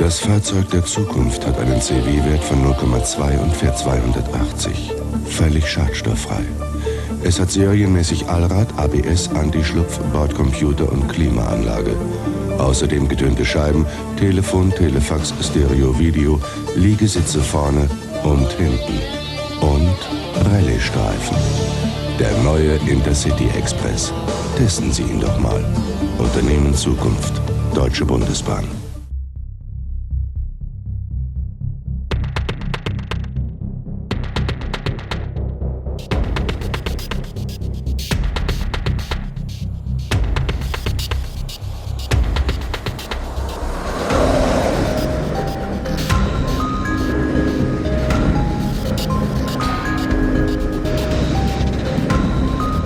Das Fahrzeug der Zukunft hat einen CW-Wert von 0,2 und fährt 280. Völlig schadstofffrei. Es hat serienmäßig Allrad, ABS, Antischlupf, Bordcomputer und Klimaanlage. Außerdem getönte Scheiben, Telefon, Telefax, Stereo-Video, Liegesitze vorne und hinten. Und Rallye-Streifen. Der neue Intercity Express. Testen Sie ihn doch mal. Unternehmen Zukunft. Deutsche Bundesbahn.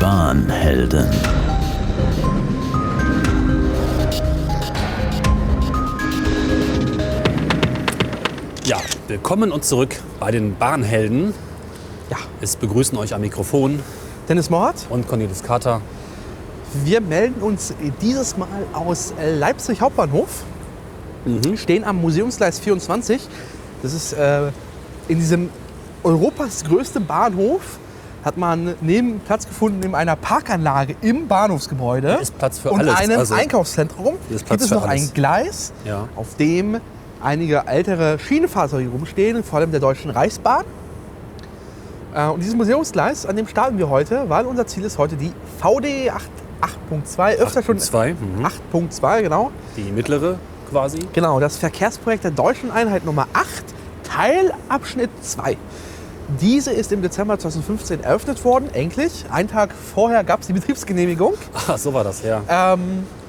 Bahnhelden. Ja, willkommen und zurück bei den Bahnhelden. Ja, es begrüßen euch am Mikrofon Dennis Morhardt und Cornelis Kater. Wir melden uns dieses Mal aus Leipzig Hauptbahnhof, stehen am Museumsgleis 24. Das ist in diesem Europas größte Bahnhof. Hat man neben Platz gefunden, neben einer Parkanlage im Bahnhofsgebäude. Hier ist Platz für und alles. Einem also, Einkaufszentrum gibt es noch alles. Ein Gleis, ja, auf dem einige ältere Schienenfahrzeuge rumstehen, vor allem der Deutschen Reichsbahn. Und dieses Museumsgleis, an dem starten wir heute, weil unser Ziel ist heute die VDE 8.2, öfter schon 8.2, genau. Die mittlere quasi. Genau, das Verkehrsprojekt der Deutschen Einheit Nummer 8, Teilabschnitt 2. Diese ist im Dezember 2015 eröffnet worden, endlich. Einen Tag vorher gab es die Betriebsgenehmigung. Ach, so war das, ja.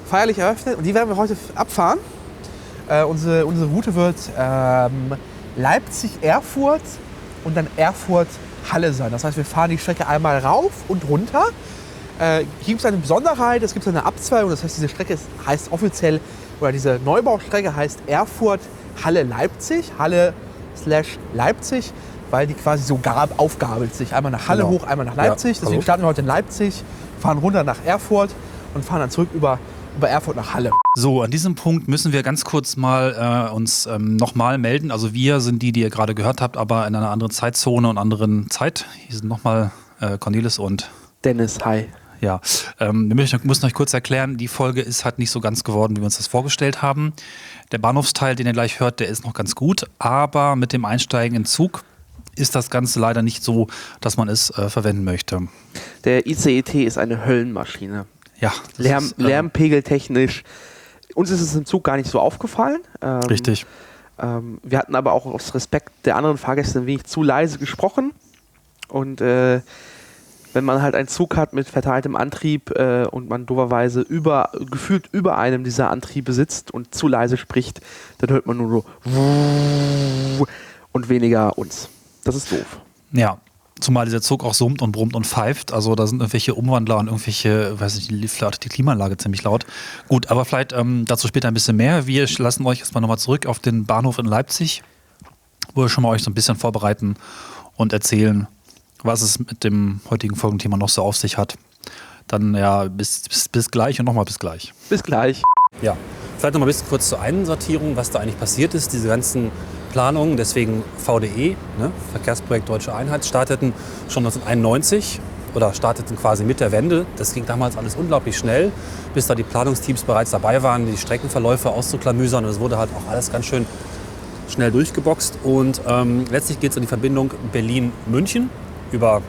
Feierlich eröffnet und die werden wir heute abfahren. Unsere Route wird Leipzig, Erfurt und dann Erfurt, Halle sein. Das heißt, wir fahren die Strecke einmal rauf und runter. Hier gibt es eine Besonderheit, es gibt eine Abzweigung. Das heißt, diese Strecke heißt offiziell, oder diese Neubaustrecke heißt Erfurt, Halle, Leipzig. Halle/Leipzig. Weil die quasi so aufgabelt sich. Einmal nach Halle hoch, einmal nach Leipzig. Ja, deswegen starten wir heute in Leipzig, fahren runter nach Erfurt und fahren dann zurück über Erfurt nach Halle. So, an diesem Punkt müssen wir ganz kurz mal uns nochmal melden. Also wir sind die ihr gerade gehört habt, aber in einer anderen Zeitzone und anderen Zeit. Hier sind nochmal Cornelis und Dennis, hi. Ja, wir müssen euch kurz erklären, die Folge ist halt nicht so ganz geworden, wie wir uns das vorgestellt haben. Der Bahnhofsteil, den ihr gleich hört, der ist noch ganz gut, aber mit dem Einsteigen in Zug ist das Ganze leider nicht so, dass man es verwenden möchte. Der ICE T ist eine Höllenmaschine. Ja. Lärmpegeltechnisch. Uns ist es im Zug gar nicht so aufgefallen. Richtig. Wir hatten aber auch aus Respekt der anderen Fahrgäste ein wenig zu leise gesprochen. Und wenn man halt einen Zug hat mit verteiltem Antrieb und man dooferweise gefühlt über einem dieser Antriebe sitzt und zu leise spricht, dann hört man nur so und weniger uns. Das ist doof. Ja, zumal dieser Zug auch summt und brummt und pfeift. Also da sind irgendwelche Umwandler und irgendwelche, weiß nicht, die Klimaanlage ziemlich laut. Gut, aber vielleicht dazu später ein bisschen mehr. Wir lassen euch erstmal nochmal zurück auf den Bahnhof in Leipzig, wo wir schon mal euch so ein bisschen vorbereiten und erzählen, was es mit dem heutigen Folgenthema noch so auf sich hat. Dann ja, bis gleich und nochmal bis gleich. Bis gleich. Ja, vielleicht nochmal ein bisschen kurz zur Einsortierung, was da eigentlich passiert ist, diese ganzen Planungen, deswegen VDE, ne, Verkehrsprojekt Deutsche Einheit, starteten schon 1991 oder starteten quasi mit der Wende. Das ging damals alles unglaublich schnell, bis da die Planungsteams bereits dabei waren, die Streckenverläufe auszuklamüsern. Und es wurde halt auch alles ganz schön schnell durchgeboxt. Und letztlich geht es um die Verbindung Berlin-München über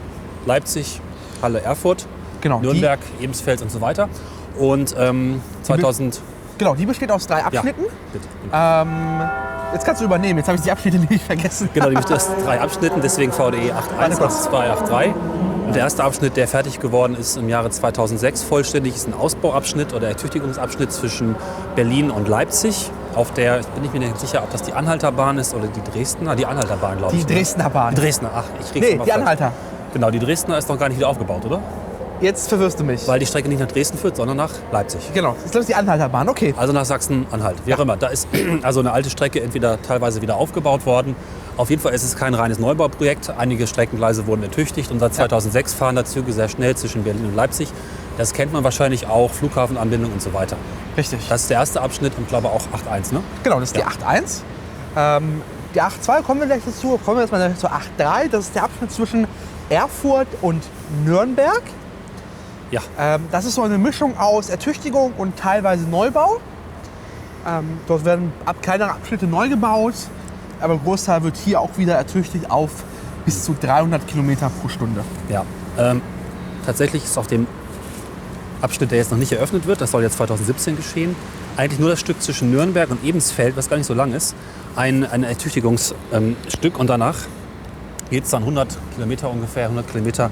Leipzig, Halle, Erfurt, genau, Nürnberg, Ebensfeld und so weiter. Und 2000... Genau, die besteht aus 3 Abschnitten. Ja, jetzt kannst du übernehmen, jetzt habe ich die Abschnitte nicht vergessen. Genau, die besteht aus 3 Abschnitten, deswegen VDE 8.1, 8.2, 8.3. Und der erste Abschnitt, der fertig geworden ist im Jahre 2006 vollständig, ist ein Ausbauabschnitt oder Ertüchtigungsabschnitt zwischen Berlin und Leipzig. Auf der, bin ich mir nicht sicher, ob das die Anhalterbahn ist oder die Dresdner. Die Anhalterbahn, glaube ich. Die Dresdner Bahn. Die Dresdner, ach, ich krieg's mal falsch. Die Anhalter. Genau, die Dresdner ist noch gar nicht wieder aufgebaut, oder? Jetzt verwirrst du mich. Weil die Strecke nicht nach Dresden führt, sondern nach Leipzig. Genau, das ist glaube ich die Anhalterbahn, okay. Also nach Sachsen-Anhalt, wie auch immer. Da ist also eine alte Strecke entweder teilweise wieder aufgebaut worden. Auf jeden Fall ist es kein reines Neubauprojekt. Einige Streckengleise wurden entüchtigt und seit 2006 fahren da Züge sehr schnell zwischen Berlin und Leipzig. Das kennt man wahrscheinlich auch, Flughafenanbindung und so weiter. Richtig. Das ist der erste Abschnitt und glaube auch 8.1, ne? Genau, das ist die 8.1. Die 8.2 kommen wir gleich dazu. Kommen wir jetzt mal zur 8.3. Das ist der Abschnitt zwischen Erfurt und Nürnberg. Ja. Das ist so eine Mischung aus Ertüchtigung und teilweise Neubau. Dort werden kleinere Abschnitte neu gebaut, aber ein Großteil wird hier auch wieder ertüchtigt auf bis zu 300 Kilometer pro Stunde. Ja, tatsächlich ist auf dem Abschnitt, der jetzt noch nicht eröffnet wird, das soll jetzt 2017 geschehen, eigentlich nur das Stück zwischen Nürnberg und Ebensfeld, was gar nicht so lang ist, ein Ertüchtigungsstück und danach geht es dann 100 Kilometer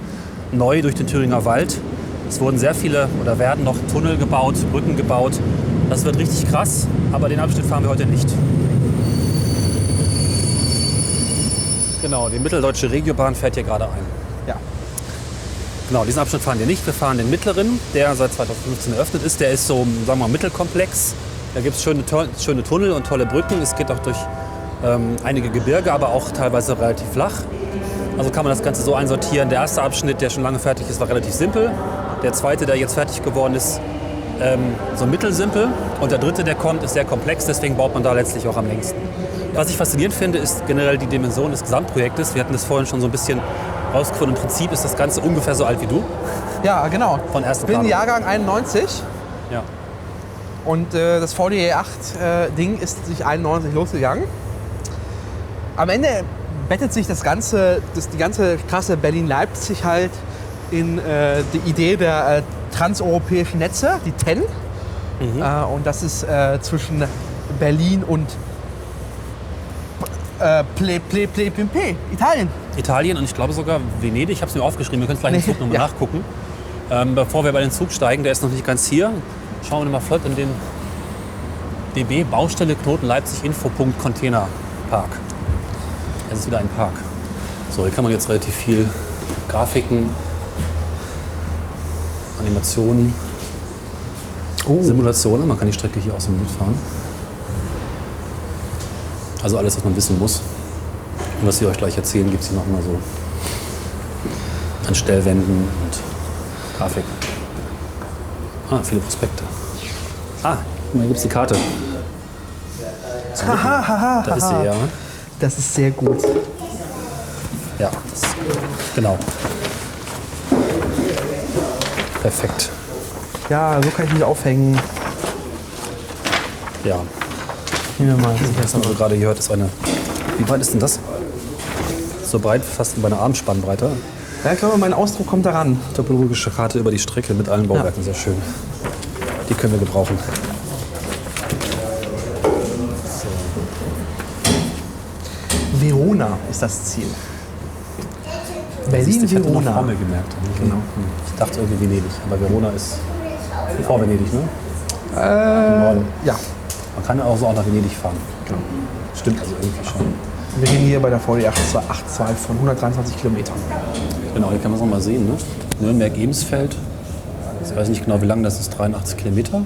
neu durch den Thüringer Wald. Es wurden sehr viele oder werden noch Tunnel gebaut, Brücken gebaut. Das wird richtig krass, aber den Abschnitt fahren wir heute nicht. Genau, die Mitteldeutsche Regiobahn fährt hier gerade ein. Ja. Genau, diesen Abschnitt fahren wir nicht. Wir fahren den mittleren, der seit 2015 eröffnet ist. Der ist so, sagen wir mal, mittelkomplex. Da gibt es schöne Tunnel und tolle Brücken. Es geht auch durch einige Gebirge, aber auch teilweise relativ flach. Also kann man das Ganze so einsortieren. Der erste Abschnitt, der schon lange fertig ist, war relativ simpel. Der zweite, der jetzt fertig geworden ist, so mittelsimpel. Und der dritte, der kommt, ist sehr komplex. Deswegen baut man da letztlich auch am längsten. Was ich faszinierend finde, ist generell die Dimension des Gesamtprojektes. Wir hatten das vorhin schon so ein bisschen rausgefunden. Im Prinzip ist das Ganze ungefähr so alt wie du. Ja, genau. Von ersten Planung. Ich bin Jahrgang 91. Ja. Und das VDE 8-Ding ist sich 91 losgegangen. Am Ende bettet sich die ganze krasse Berlin-Leipzig halt in die Idee der transeuropäischen Netze, die TEN. Mhm. Und das ist zwischen Berlin und Italien. Italien und ich glaube sogar Venedig. Ich habe es mir aufgeschrieben, wir können vielleicht den Zug nochmal nachgucken. Bevor wir bei den Zug steigen, der ist noch nicht ganz hier. Schauen wir mal flott in den DB Baustelle Knoten Leipzig Infopunkt Containerpark. Es ist wieder ein Park. So, hier kann man jetzt relativ viel Grafiken, Animationen, Simulationen. Man kann die Strecke hier aus dem Bild fahren. Also alles, was man wissen muss. Und was wir euch gleich erzählen, gibt es hier nochmal so an Stellwänden und Grafik. Ah, viele Prospekte. Ah, da gibt es die Karte. Da ist sie, ja. Das ist sehr gut. Ja, das ist, genau. Perfekt. Ja, so kann ich mich aufhängen. Ja. Nehmen wir mal. Das haben wir gerade gehört, ist eine. Wie breit ist denn das? So breit, fast über eine Armspannbreite. Ja, ich glaube, mein Ausdruck kommt daran. Topologische Karte über die Strecke mit allen Bauwerken, sehr schön. Die können wir gebrauchen. Verona ist das Ziel. Berlin-Verona. Ich habe Formel gemerkt. Genau. Ich dachte irgendwie Venedig, aber Verona ist vor Venedig, ne? Ja. Man kann ja auch so nach Venedig fahren. Genau. Stimmt also irgendwie schon. Wir gehen hier bei der VD 8.2 von 123 Kilometern. Genau, hier kann man es nochmal sehen, ne? Nürnberg-Ebensfeld. Ich weiß nicht genau, wie lang das ist, 83 Kilometer.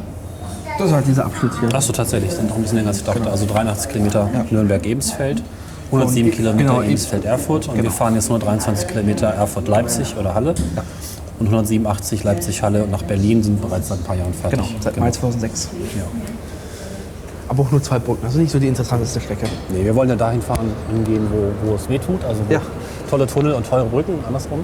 Das ist halt dieser Abschnitt hier. Achso, tatsächlich, sind noch ein bisschen länger als ich dachte. Genau. Also 83 Kilometer Nürnberg-Ebensfeld. 107 Kilometer Ebensfeld-Erfurt und wir fahren jetzt 123 Kilometer Erfurt-Leipzig oder Halle und 187 Leipzig-Halle und nach Berlin sind bereits seit ein paar Jahren fertig. Genau, seit Mai 2006. Ja. Aber auch nur 2 Brücken, also nicht so die interessanteste Strecke. Nee, wir wollen ja dahin fahren, hingehen, wo es weh tut, also wo tolle Tunnel und teure Brücken, andersrum.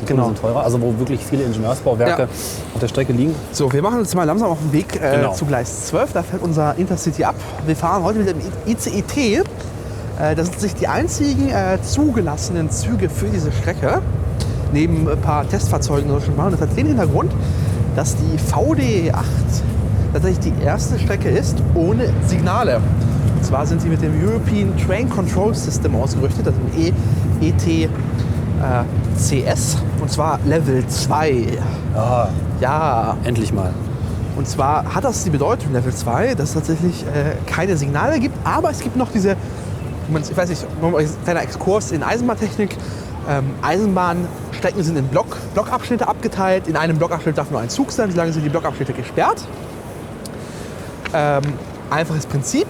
Die Tunnel sind teurer, also wo wirklich viele Ingenieursbauwerke auf der Strecke liegen. So, wir machen uns mal langsam auf den Weg zu Gleis 12, da fällt unser Intercity ab. Wir fahren heute mit dem ICE T. Das sind sich die einzigen zugelassenen Züge für diese Strecke. Neben ein paar Testfahrzeugen. Das hat den Hintergrund, dass die VDE 8 tatsächlich die erste Strecke ist ohne Signale. Und zwar sind sie mit dem European Train Control System ausgerüstet, das ist ein ETCS. Und zwar Level 2. Ah, ja. Endlich mal. Und zwar hat das die Bedeutung, Level 2, dass es tatsächlich keine Signale gibt, aber es gibt noch diese. Ich weiß nicht, ein kleiner Exkurs in Eisenbahntechnik. Eisenbahnstrecken sind in Blockabschnitte abgeteilt. In einem Blockabschnitt darf nur ein Zug sein, solange sind die Blockabschnitte gesperrt. Einfaches Prinzip.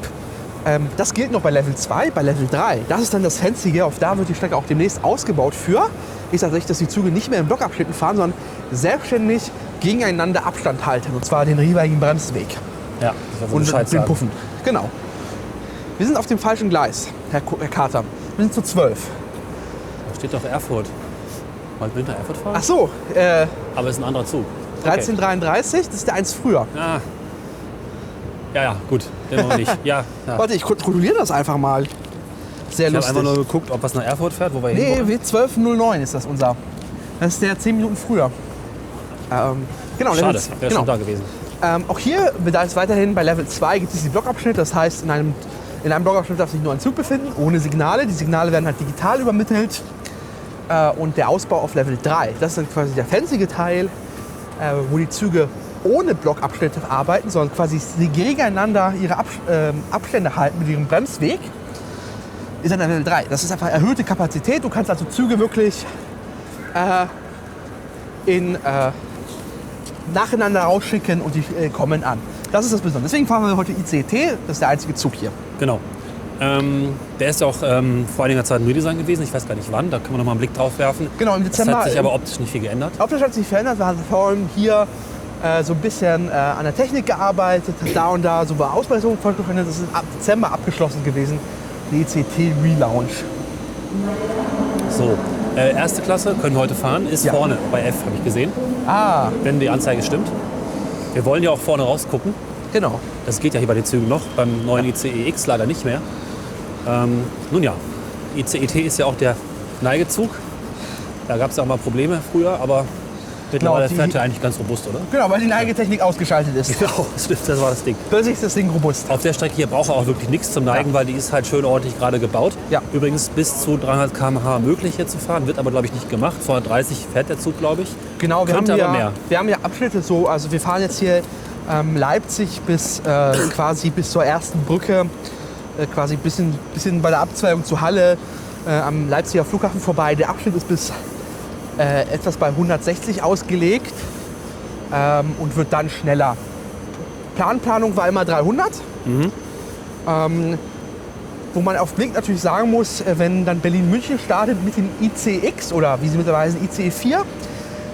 Das gilt noch bei Level 2, bei Level 3. Das ist dann das Fancy, auf da wird die Strecke auch demnächst ausgebaut für. Ist tatsächlich, dass die Züge nicht mehr in Blockabschnitten fahren, sondern selbstständig gegeneinander Abstand halten. Und zwar den jeweiligen Bremsweg. Ja, das war so und den Puffen. Genau. Wir sind auf dem falschen Gleis, Herr Kater. Wir sind zu 12. Da steht doch Erfurt. Wollen wir nach Erfurt fahren? Ach so. Aber es ist ein anderer Zug. Okay. 1333, das ist der eins früher. Ah. Ja, gut. Den wir nicht. Ja. Warte, ich kontrolliere das einfach mal. Sehr ich lustig. Ich habe einfach nur geguckt, ob was nach Erfurt fährt, wo wir hinwollen. Nee, 1209 ist das unser. Das ist der 10 Minuten früher. Genau, schade, wäre genau. Schon da gewesen. Auch hier, da ist weiterhin bei Level 2 gibt es die Blockabschnitte. Das heißt, in einem Blockabschnitt darf sich nur ein Zug befinden, ohne Signale. Die Signale werden halt digital übermittelt. Und der Ausbau auf Level 3, das ist dann quasi der fancy Teil, wo die Züge ohne Blockabschnitte arbeiten, sondern quasi sie gegeneinander ihre Abstände halten mit ihrem Bremsweg, ist dann Level 3. Das ist einfach erhöhte Kapazität. Du kannst also Züge wirklich nacheinander rausschicken und die kommen an. Das ist das Besondere. Deswegen fahren wir heute ICE T, das ist der einzige Zug hier. Genau. Der ist auch vor einiger Zeit ein Redesign gewesen, ich weiß gar nicht wann, da können wir noch mal einen Blick drauf werfen. Genau, im Dezember. Das hat sich aber optisch nicht viel geändert. Optisch hat sich nicht verändert, wir haben vor allem hier so ein bisschen an der Technik gearbeitet, da und da so bei Ausbesserungen vorgenommen. Das ist ab Dezember abgeschlossen gewesen, die ICE T Relaunch. So, erste Klasse können heute fahren, ist ja vorne bei F, habe ich gesehen. Ah. Wenn die Anzeige stimmt. Wir wollen ja auch vorne rausgucken. Genau. Das geht ja hier bei den Zügen noch, beim neuen ICE-X leider nicht mehr. Nun ja, ICE T ist ja auch der Neigezug. Da gab es auch mal Probleme früher, aber mittlerweile fährt er eigentlich ganz robust, oder? Genau, weil die Neigetechnik ausgeschaltet ist. Genau, das war das Ding. Plötzlich ist das Ding robust. Auf der Strecke hier braucht er auch wirklich nichts zum Neigen, ja, weil die ist halt schön ordentlich gerade gebaut. Ja. Übrigens bis zu 300 km/h möglich hier zu fahren, wird aber glaube ich nicht gemacht. 230 fährt der Zug, glaube ich. Genau, wir haben ja Abschnitte so, also wir fahren jetzt hier Leipzig bis quasi bis zur ersten Brücke, quasi ein bisschen bei der Abzweigung zu Halle am Leipziger Flughafen vorbei. Der Abschnitt ist bis etwas bei 160 ausgelegt und wird dann schneller. Planung war immer 300. Mhm. Wo man auf Blick natürlich sagen muss, wenn dann Berlin-München startet mit dem ICE-X oder wie sie mittlerweile ICE4,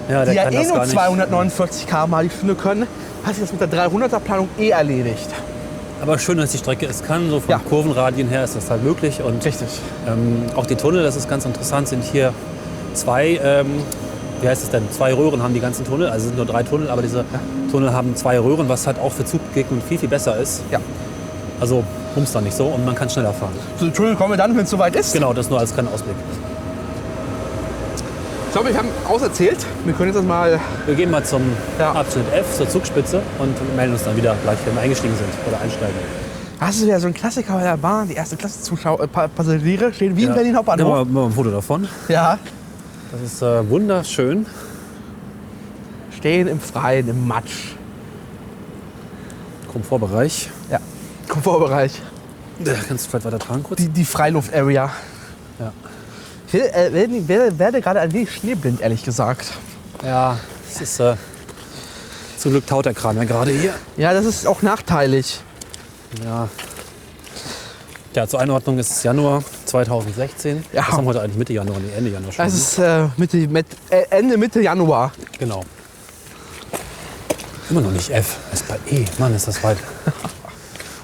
ja, die ja eh nur 249 km/h die Stunde können, hat sich das mit der 300er Planung eh erledigt. Aber schön, dass die Strecke es kann, so von Kurvenradien her ist das halt möglich. Und richtig. Auch die Tunnel, das ist ganz interessant, sind hier zwei, wie heißt es denn, zwei Röhren haben die ganzen Tunnel, also es sind nur drei Tunnel, aber diese Tunnel haben zwei Röhren, was halt auch für Zugbegegnungen viel, viel besser ist. Ja. Also rumst da nicht so und man kann schneller fahren. Zu den Tunnel kommen wir dann, wenn es soweit ist. Genau, das nur als kleiner Ausblick. Ich glaube, wir haben auserzählt. Wir können jetzt mal... Wir gehen mal zum Abschnitt F, zur Zugspitze und melden uns dann wieder gleich, wenn wir eingestiegen sind oder einsteigen. Das ist ja so ein Klassiker bei der Bahn. Die erste Klasse Passagiere stehen wie in Berlin Hauptbahnhof. Nehmen wir mal ein Foto davon. Ja. Das ist wunderschön. Stehen im Freien, im Matsch. Komfortbereich. Ja, Komfortbereich. Ja, kannst du vielleicht weiter tragen kurz? Die Freiluft-Area. Ja. Ich werde gerade ein wenig schneeblind, ehrlich gesagt. Ja, es ist zum Glück taut der Kran ja gerade hier. Ja, das ist auch nachteilig. Ja. Ja, zur Einordnung ist es Januar 2016. Ja. Das haben wir heute eigentlich Mitte Januar, nee, Ende Januar schon. Das ist Mitte Januar. Genau. Immer noch nicht F, es ist bei E. Mann, ist das weit.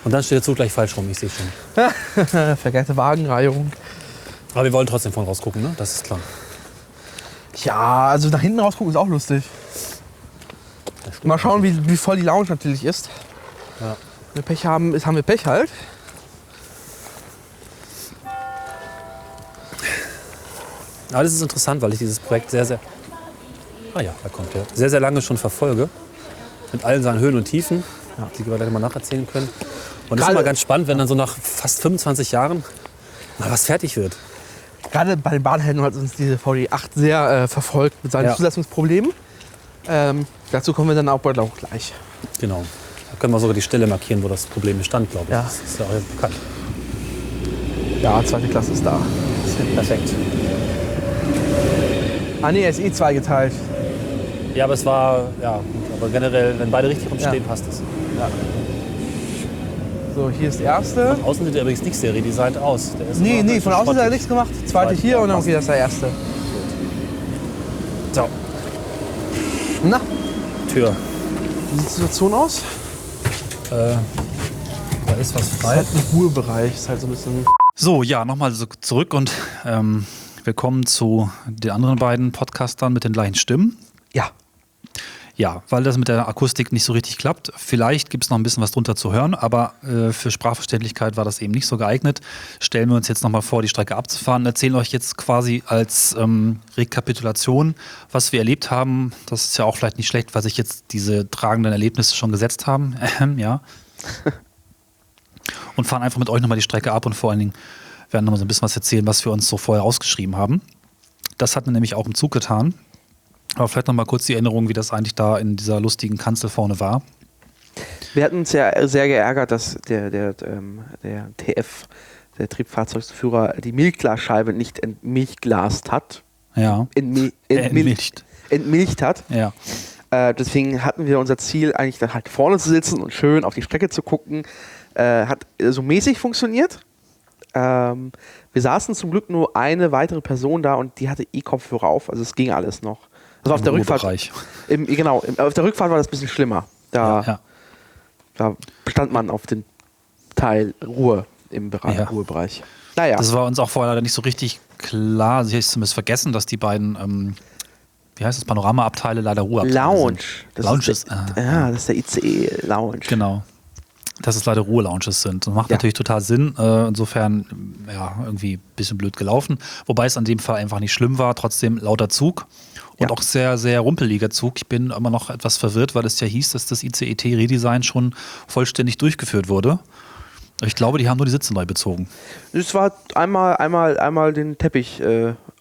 Und dann steht der Zug gleich falsch rum, ich sehe schon. Verkehrte Wagenreihung. Aber wir wollen trotzdem vorne rausgucken, ne? Das ist klar. Ja, also nach hinten rausgucken ist auch lustig. Mal schauen, wie voll die Lounge natürlich ist. Ja. Wenn wir Pech haben, haben wir Pech halt. Ja, das ist interessant, weil ich dieses Projekt sehr, sehr lange schon verfolge. Mit allen seinen Höhen und Tiefen, die wir gleich mal nacherzählen können. Und das ist immer ganz spannend, wenn dann so nach fast 25 Jahren mal was fertig wird. Gerade bei den Bahnhändlern hat uns diese VDE 8 sehr verfolgt mit seinen Zulassungsproblemen. Dazu kommen wir dann auch gleich. Genau. Da können wir sogar die Stelle markieren, wo das Problem bestand, glaube ich. Ja. Das ist ja auch bekannt. Ja, zweite Klasse ist da. Perfekt. Ah ne, er ist eh zweigeteilt. Ja, aber es war, ja, aber generell, wenn beide richtig rumstehen, ja, passt es. Ja. So, hier ist der erste. Von außen sieht er übrigens nicht sehr redesignt aus. Nee, von außen hat er nichts gemacht. Zweite hier und dann geht das der erste. So. Na? Tür. Wie sieht die Situation aus? Da ist was frei. Das ist halt ein Ruhebereich, ist halt so ein bisschen... So, ja, nochmal so zurück und willkommen zu den anderen beiden Podcastern mit den gleichen Stimmen. Ja. Ja, weil das mit der Akustik nicht so richtig klappt. Vielleicht gibt es noch ein bisschen was drunter zu hören, aber für Sprachverständlichkeit war das eben nicht so geeignet. Stellen wir uns jetzt nochmal vor, die Strecke abzufahren. Erzählen euch jetzt quasi als Rekapitulation, was wir erlebt haben. Das ist ja auch vielleicht nicht schlecht, weil sich jetzt diese tragenden Erlebnisse schon gesetzt haben. Ja. Und fahren einfach mit euch nochmal die Strecke ab und vor allen Dingen werden nochmal so ein bisschen was erzählen, was wir uns so vorher ausgeschrieben haben. Das hat man nämlich auch im Zug getan. Aber vielleicht noch mal kurz die Erinnerung, wie das eigentlich da in dieser lustigen Kanzel vorne war. Wir hatten uns ja sehr geärgert, dass der TF, der Triebfahrzeugführer, die Milchglasscheibe nicht entmilchglast hat. Ja. Entmilcht hat. Ja. Deswegen hatten wir unser Ziel, eigentlich da halt vorne zu sitzen und schön auf die Strecke zu gucken. Hat so mäßig funktioniert. Wir saßen zum Glück nur eine weitere Person da und die hatte Kopfhörer auf, also es ging alles noch. Also auf der Rückfahrt, auf der Rückfahrt war das ein bisschen schlimmer. Da bestand man auf den Teil Ruhe im Bereich, ja. Ruhebereich. Naja. Das war uns auch vorher leider nicht so richtig klar. Also ich habe zumindest vergessen, dass die beiden, wie heißt das, Panoramaabteile leider Ruheabteile sind. Das ist der ICE Lounge. Genau. Dass es leider Ruhe-Lounges sind. Das macht natürlich total Sinn. Insofern, ja, irgendwie ein bisschen blöd gelaufen. Wobei es an dem Fall einfach nicht schlimm war. Trotzdem lauter Zug und auch sehr, sehr rumpeliger Zug. Ich bin immer noch etwas verwirrt, weil es ja hieß, dass das ICE T Redesign schon vollständig durchgeführt wurde. Ich glaube, die haben nur die Sitze neu bezogen. Es war einmal den Teppich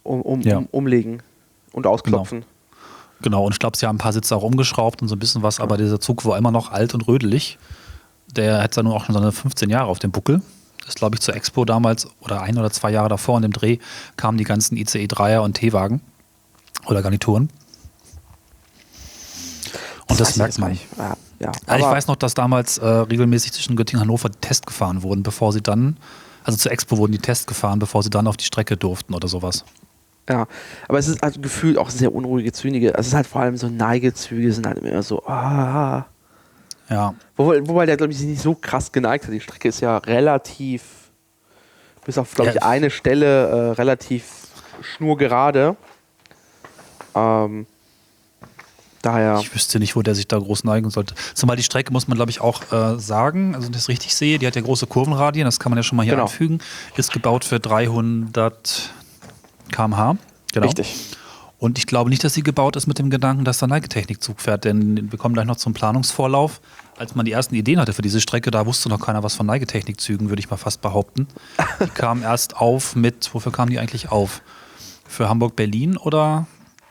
umlegen und ausklopfen. Genau. Und ich glaube, sie haben ein paar Sitze auch umgeschraubt und so ein bisschen was. Aber dieser Zug war immer noch alt und rödelig. Der hat ja nun auch schon seine 15 Jahre auf dem Buckel. Das glaube ich zur Expo damals oder 1 oder 2 Jahre davor in dem Dreh kamen die ganzen ICE 3er und T-Wagen oder Garnituren. Und das merkt man. Ja, also ich weiß noch, dass damals regelmäßig zwischen Göttingen und Hannover Tests gefahren wurden, bevor sie dann, also zur Expo wurden die Tests gefahren, bevor sie dann auf die Strecke durften oder sowas. Ja, aber es ist halt gefühlt auch sehr unruhige Züge. Es ist halt vor allem so Neigezüge, sind halt immer so, Ja. Wobei der, glaube ich, sich nicht so krass geneigt hat. Die Strecke ist ja relativ, bis auf, glaube ich, eine Stelle relativ schnurgerade. Daher. Ich wüsste nicht, wo der sich da groß neigen sollte. Zumal die Strecke, muss man, glaube ich, auch sagen, also wenn ich das richtig sehe, die hat ja große Kurvenradien, das kann man ja schon mal hier anfügen. Ist gebaut für 300 km/h. Genau. Richtig. Und ich glaube nicht, dass sie gebaut ist mit dem Gedanken, dass da Neigetechnikzug fährt. Denn wir kommen gleich noch zum Planungsvorlauf. Als man die ersten Ideen hatte für diese Strecke, da wusste noch keiner was von Neigetechnikzügen, würde ich mal fast behaupten. Die kamen erst auf mit, wofür kamen die eigentlich auf? Für Hamburg-Berlin oder?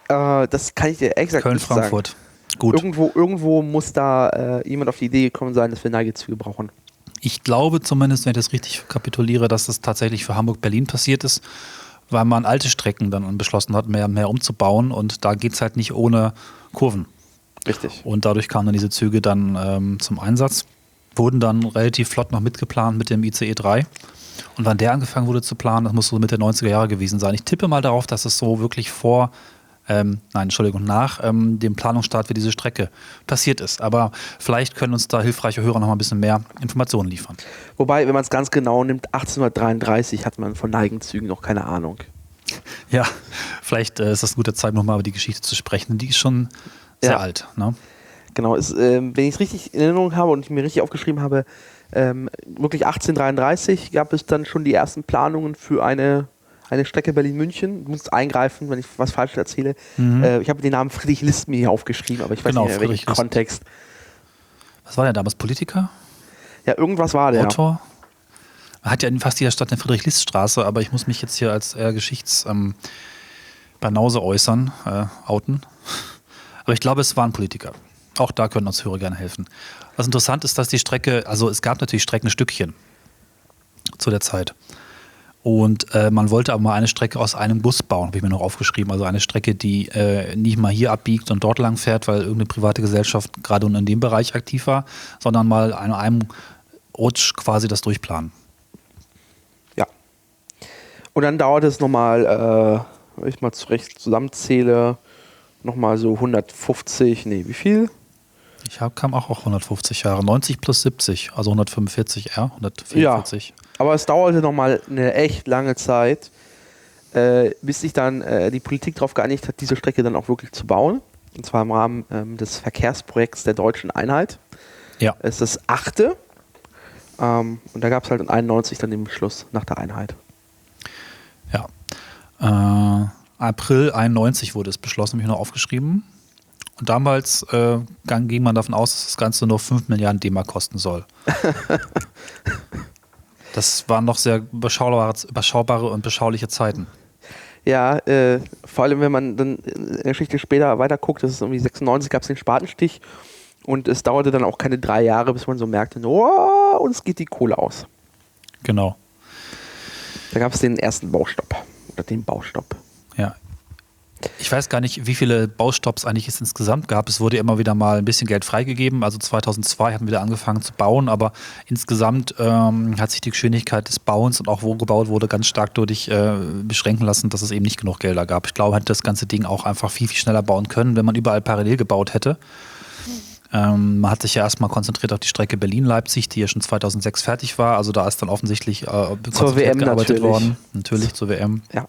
Das kann ich dir exakt nicht sagen. Köln-Frankfurt. Gut. Irgendwo muss da jemand auf die Idee gekommen sein, dass wir Neigezüge brauchen. Ich glaube zumindest, wenn ich das richtig kapituliere, dass das tatsächlich für Hamburg-Berlin passiert ist. Weil man alte Strecken dann beschlossen hat, mehr umzubauen und da geht es halt nicht ohne Kurven. Richtig. Und dadurch kamen dann diese Züge dann zum Einsatz, wurden dann relativ flott noch mitgeplant mit dem ICE 3 und wann der angefangen wurde zu planen, das muss so Mitte der 90er Jahre gewesen sein. Ich tippe mal darauf, dass es so wirklich nach dem Planungsstart für diese Strecke passiert ist. Aber vielleicht können uns da hilfreiche Hörer noch mal ein bisschen mehr Informationen liefern. Wobei, wenn man es ganz genau nimmt, 1833 hat man von Neigenzügen noch keine Ahnung. Ja, vielleicht ist das eine gute Zeit, noch mal über die Geschichte zu sprechen. Die ist schon sehr alt. Ne? Genau, wenn ich es richtig in Erinnerung habe und ich mir richtig aufgeschrieben habe, wirklich 1833 gab es dann schon die ersten Planungen für eine Strecke Berlin-München. Du musst eingreifen, wenn ich was falsch erzähle. Mhm. Ich habe den Namen Friedrich List mir hier aufgeschrieben, aber ich weiß nicht mehr, welchen Kontext. Was war der damals? Politiker? Ja, irgendwas war der. Autor? Hat ja in fast jeder Stadt eine Friedrich-List-Straße, aber ich muss mich jetzt hier als Geschichtsbanause outen. Aber ich glaube, es war ein Politiker. Auch da können uns Hörer gerne helfen. Was interessant ist, dass die Strecke, also es gab natürlich Streckenstückchen zu der Zeit. Und man wollte aber mal eine Strecke aus einem Guss bauen, habe ich mir noch aufgeschrieben. Also eine Strecke, die nicht mal hier abbiegt und dort lang fährt, weil irgendeine private Gesellschaft gerade in dem Bereich aktiv war, sondern mal an einem Rutsch quasi das durchplanen. Ja. Und dann dauert es nochmal, wenn ich mal zusammenzähle, nochmal so 150, nee, wie viel? Ich kam auch 150 Jahre, 90 plus 70, also 145, 144. Ja. Aber es dauerte nochmal eine echt lange Zeit, bis sich dann die Politik darauf geeinigt hat, diese Strecke dann auch wirklich zu bauen. Und zwar im Rahmen des Verkehrsprojekts der Deutschen Einheit. Ja. Es ist das 8. Und da gab es halt in 91 dann den Beschluss nach der Einheit. Ja. April 91 wurde es beschlossen, habe ich noch aufgeschrieben. Und damals ging man davon aus, dass das Ganze nur 5 Milliarden D-Mark kosten soll. Das waren noch sehr überschaubare und beschauliche Zeiten. Ja, vor allem, wenn man dann in der Geschichte später weiterguckt, das ist irgendwie 96, gab es den Spatenstich und es dauerte dann auch keine 3 Jahre, bis man so merkte, oh, uns geht die Kohle aus. Genau. Da gab es den ersten Baustopp oder den Baustopp. Ja. Ich weiß gar nicht, wie viele Baustopps eigentlich es insgesamt gab. Es wurde immer wieder mal ein bisschen Geld freigegeben. Also 2002 hatten wir wieder angefangen zu bauen, aber insgesamt hat sich die Geschwindigkeit des Bauens und auch wo gebaut wurde ganz stark dadurch beschränken lassen, dass es eben nicht genug Gelder gab. Ich glaube, man hätte das ganze Ding auch einfach viel, viel schneller bauen können, wenn man überall parallel gebaut hätte. Man hat sich ja erstmal konzentriert auf die Strecke Berlin-Leipzig, die ja schon 2006 fertig war. Also da ist dann offensichtlich zur WM gearbeitet worden. Natürlich zur WM. Ja.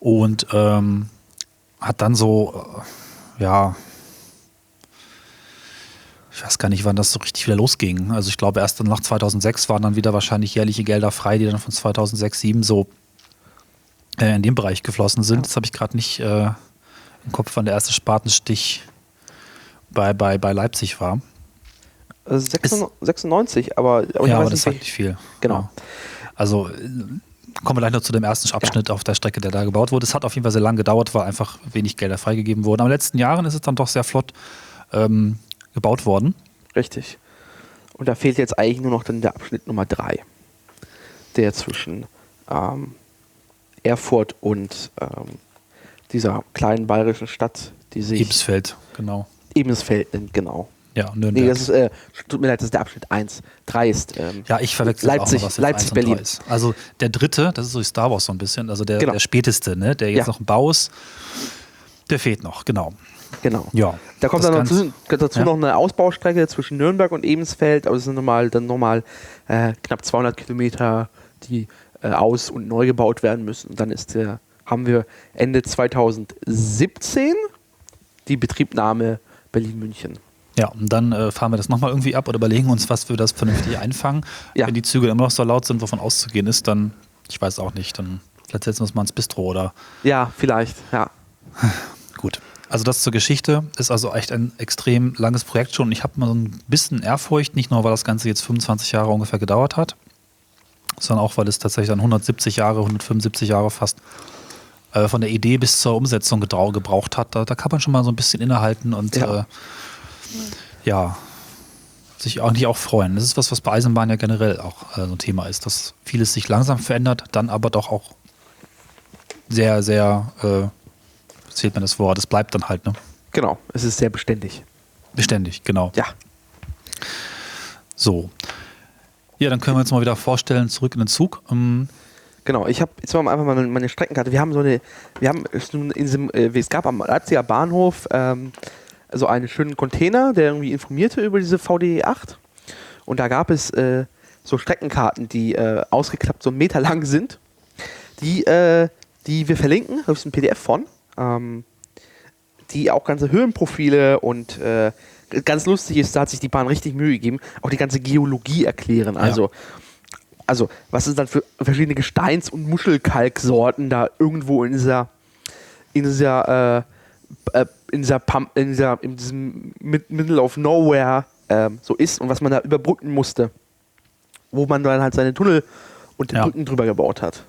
Und hat dann so, ja, ich weiß gar nicht, wann das so richtig wieder losging. Also ich glaube, erst nach 2006 waren dann wieder wahrscheinlich jährliche Gelder frei, die dann von 2006, 2007 so in dem Bereich geflossen sind. Ja. Das habe ich gerade nicht im Kopf, wann der erste Spatenstich bei Leipzig war. Also 96, aber ja, aber das war nicht viel. Genau. Ja. Also kommen wir gleich noch zu dem ersten Abschnitt auf der Strecke, der da gebaut wurde. Es hat auf jeden Fall sehr lange gedauert, weil einfach wenig Gelder freigegeben wurden. Aber in den letzten Jahren ist es dann doch sehr flott gebaut worden. Richtig. Und da fehlt jetzt eigentlich nur noch dann der Abschnitt Nummer 3, der zwischen Erfurt und dieser kleinen bayerischen Stadt, die sich... Ebensfeld, genau. Ebensfeld, genau. Ja, Nürnberg. Nee, das ist, tut mir leid, das ist der Abschnitt 1. 3 ist ja, ich verwechsel Leipzig, auch mal, was Leipzig, Berlin. Ist. Also der dritte, das ist so wie Star Wars so ein bisschen, also genau. Der späteste, ne? Der jetzt noch im Bau ist, der fehlt noch, genau. Ja, da kommt dann dazu noch eine Ausbaustrecke zwischen Nürnberg und Ebensfeld, aber es sind nochmal knapp 200 Kilometer, die aus- und neu gebaut werden müssen. Und dann haben wir Ende 2017 die Betriebnahme Berlin-München. Ja, und dann fahren wir das nochmal irgendwie ab oder überlegen uns, was wir das vernünftig einfangen. Ja. Wenn die Züge immer noch so laut sind, wovon auszugehen ist, dann, ich weiß auch nicht, dann vielleicht setzen wir uns mal ins Bistro oder... Ja, vielleicht, ja. Gut, also das zur Geschichte, ist also echt ein extrem langes Projekt schon. Ich habe mal so ein bisschen Ehrfurcht, nicht nur, weil das Ganze jetzt 25 Jahre ungefähr gedauert hat, sondern auch, weil es tatsächlich dann 170 Jahre, 175 Jahre fast von der Idee bis zur Umsetzung gebraucht hat. Da kann man schon mal so ein bisschen innehalten und... Ja. Ja, sich auch nicht freuen. Das ist was bei Eisenbahn ja generell auch so ein Thema ist, dass vieles sich langsam verändert, dann aber doch auch sehr, sehr, zählt man das Wort, es bleibt dann halt, ne? Genau, es ist sehr beständig. Beständig, genau. Ja. So. Ja, dann können wir uns mal wieder vorstellen, zurück in den Zug. Genau, ich habe jetzt mal einfach meine Streckenkarte. Es gab am Leipziger Bahnhof, also einen schönen Container, der irgendwie informierte über diese VDE 8. Und da gab es so Streckenkarten, die ausgeklappt so einen Meter lang sind, die wir verlinken, da gibt es ein PDF von, die auch ganze Höhenprofile und ganz lustig ist, da hat sich die Bahn richtig Mühe gegeben, auch die ganze Geologie erklären. Also was es dann für verschiedene Gesteins- und Muschelkalksorten da irgendwo in diesem Middle of Nowhere so ist und was man da überbrücken musste, wo man dann halt seine Tunnel und den Brücken drüber gebaut hat.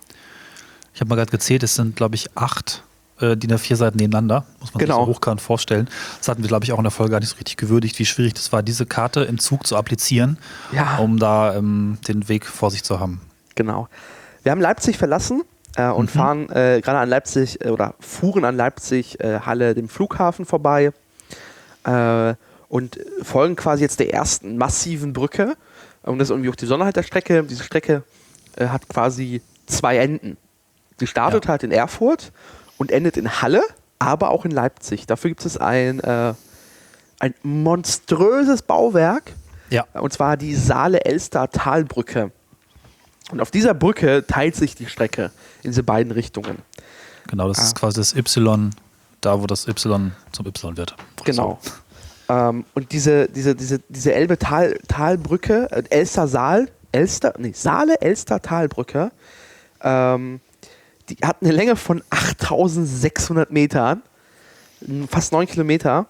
Ich habe mal gerade gezählt, es sind glaube ich 8 DIN A4 Seiten nebeneinander, muss man sich so hochkant vorstellen. Das hatten wir glaube ich auch in der Folge gar nicht so richtig gewürdigt, wie schwierig das war, diese Karte im Zug zu applizieren, um da den Weg vor sich zu haben. Genau. Wir haben Leipzig verlassen und fahren gerade an Leipzig oder fuhren an Leipzig, Halle, dem Flughafen vorbei und folgen quasi jetzt der ersten massiven Brücke. Und das ist irgendwie auch die Besonderheit der Strecke. Diese Strecke hat quasi zwei Enden. Die startet halt in Erfurt und endet in Halle, aber auch in Leipzig. Dafür gibt es ein monströses Bauwerk, und zwar die Saale-Elster-Talbrücke. Und auf dieser Brücke teilt sich die Strecke in diese beiden Richtungen. Genau, das ist quasi das Y, da wo das Y zum Y wird. Genau. So. Und diese Elbe-Talbrücke, Saale-Elster-Talbrücke, die hat eine Länge von 8600 Metern, fast 9 Kilometer.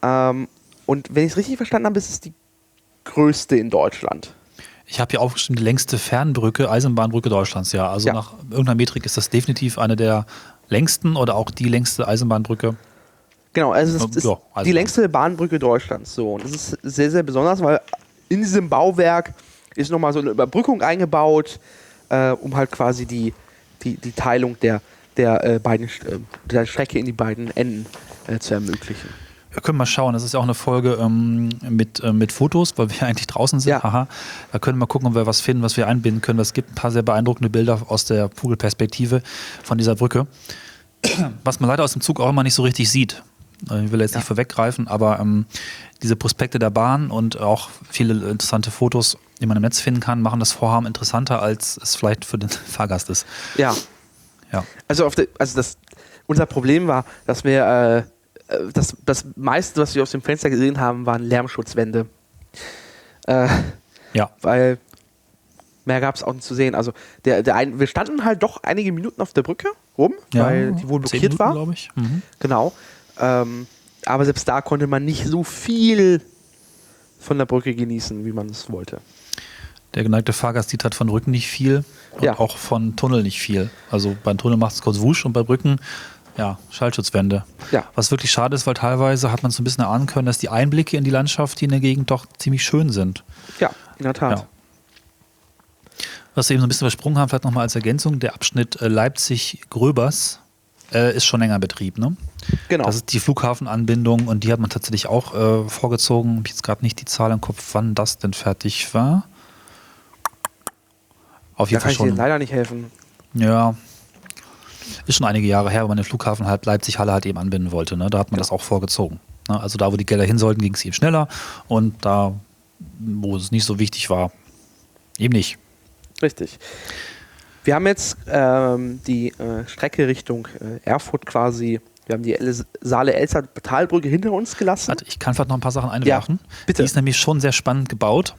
Und wenn ich es richtig verstanden habe, ist es die größte in Deutschland. Ich habe hier aufgeschrieben, die längste Fernbrücke, Eisenbahnbrücke Deutschlands. Ja, also nach irgendeiner Metrik ist das definitiv eine der längsten oder auch die längste Eisenbahnbrücke. Genau, also es ist die längste Bahnbrücke Deutschlands. So. Und das ist sehr, sehr besonders, weil in diesem Bauwerk ist nochmal so eine Überbrückung eingebaut, um halt quasi die Teilung der beiden der Strecke in die beiden Enden zu ermöglichen. Wir können mal schauen, das ist ja auch eine Folge mit Fotos, weil wir eigentlich draußen sind. Ja. Aha. Da können wir mal gucken, ob wir was finden, was wir einbinden können. Es gibt ein paar sehr beeindruckende Bilder aus der Vogelperspektive von dieser Brücke, was man leider aus dem Zug auch immer nicht so richtig sieht. Ich will jetzt nicht vorweggreifen, aber diese Prospekte der Bahn und auch viele interessante Fotos, die man im Netz finden kann, machen das Vorhaben interessanter, als es vielleicht für den Fahrgast ist. Ja. Also, unser Problem war, dass wir das meiste, was wir aus dem Fenster gesehen haben, waren Lärmschutzwände. Weil mehr gab es auch nicht zu sehen. Also wir standen halt doch einige Minuten auf der Brücke rum, weil die wohl blockiert 10 Minuten, war. Glaube ich. Mhm. Genau. Aber selbst da konnte man nicht so viel von der Brücke genießen, wie man es wollte. Der geneigte Fahrgast sieht halt von Brücken nicht viel und auch von Tunnel nicht viel. Also beim Tunnel macht es kurz wusch und bei Brücken, Schallschutzwände. Ja. Was wirklich schade ist, weil teilweise hat man so ein bisschen erahnen können, dass die Einblicke in die Landschaft hier in der Gegend doch ziemlich schön sind. Ja, in der Tat. Ja. Was wir eben so ein bisschen übersprungen haben, vielleicht nochmal als Ergänzung, der Abschnitt Leipzig-Gröbers ist schon länger in Betrieb, ne? Genau. Das ist die Flughafenanbindung und die hat man tatsächlich auch vorgezogen. Ich habe jetzt gerade nicht die Zahl im Kopf, wann das denn fertig war. Auf jeden Fall schon. Da kann ich dir leider nicht helfen. Ja, ist schon einige Jahre her, wenn man den Flughafen halt Leipzig-Halle halt eben anbinden wollte, ne? Da hat man das auch vorgezogen, ne? Also da, wo die Gelder hin sollten, ging es eben schneller und da, wo es nicht so wichtig war, eben nicht. Richtig. Wir haben jetzt die Strecke Richtung Erfurt quasi, wir haben die Saale-Elster-Talbrücke hinter uns gelassen. Warte, ich kann vielleicht noch ein paar Sachen einwerfen. Ja, bitte. Die ist nämlich schon sehr spannend gebaut.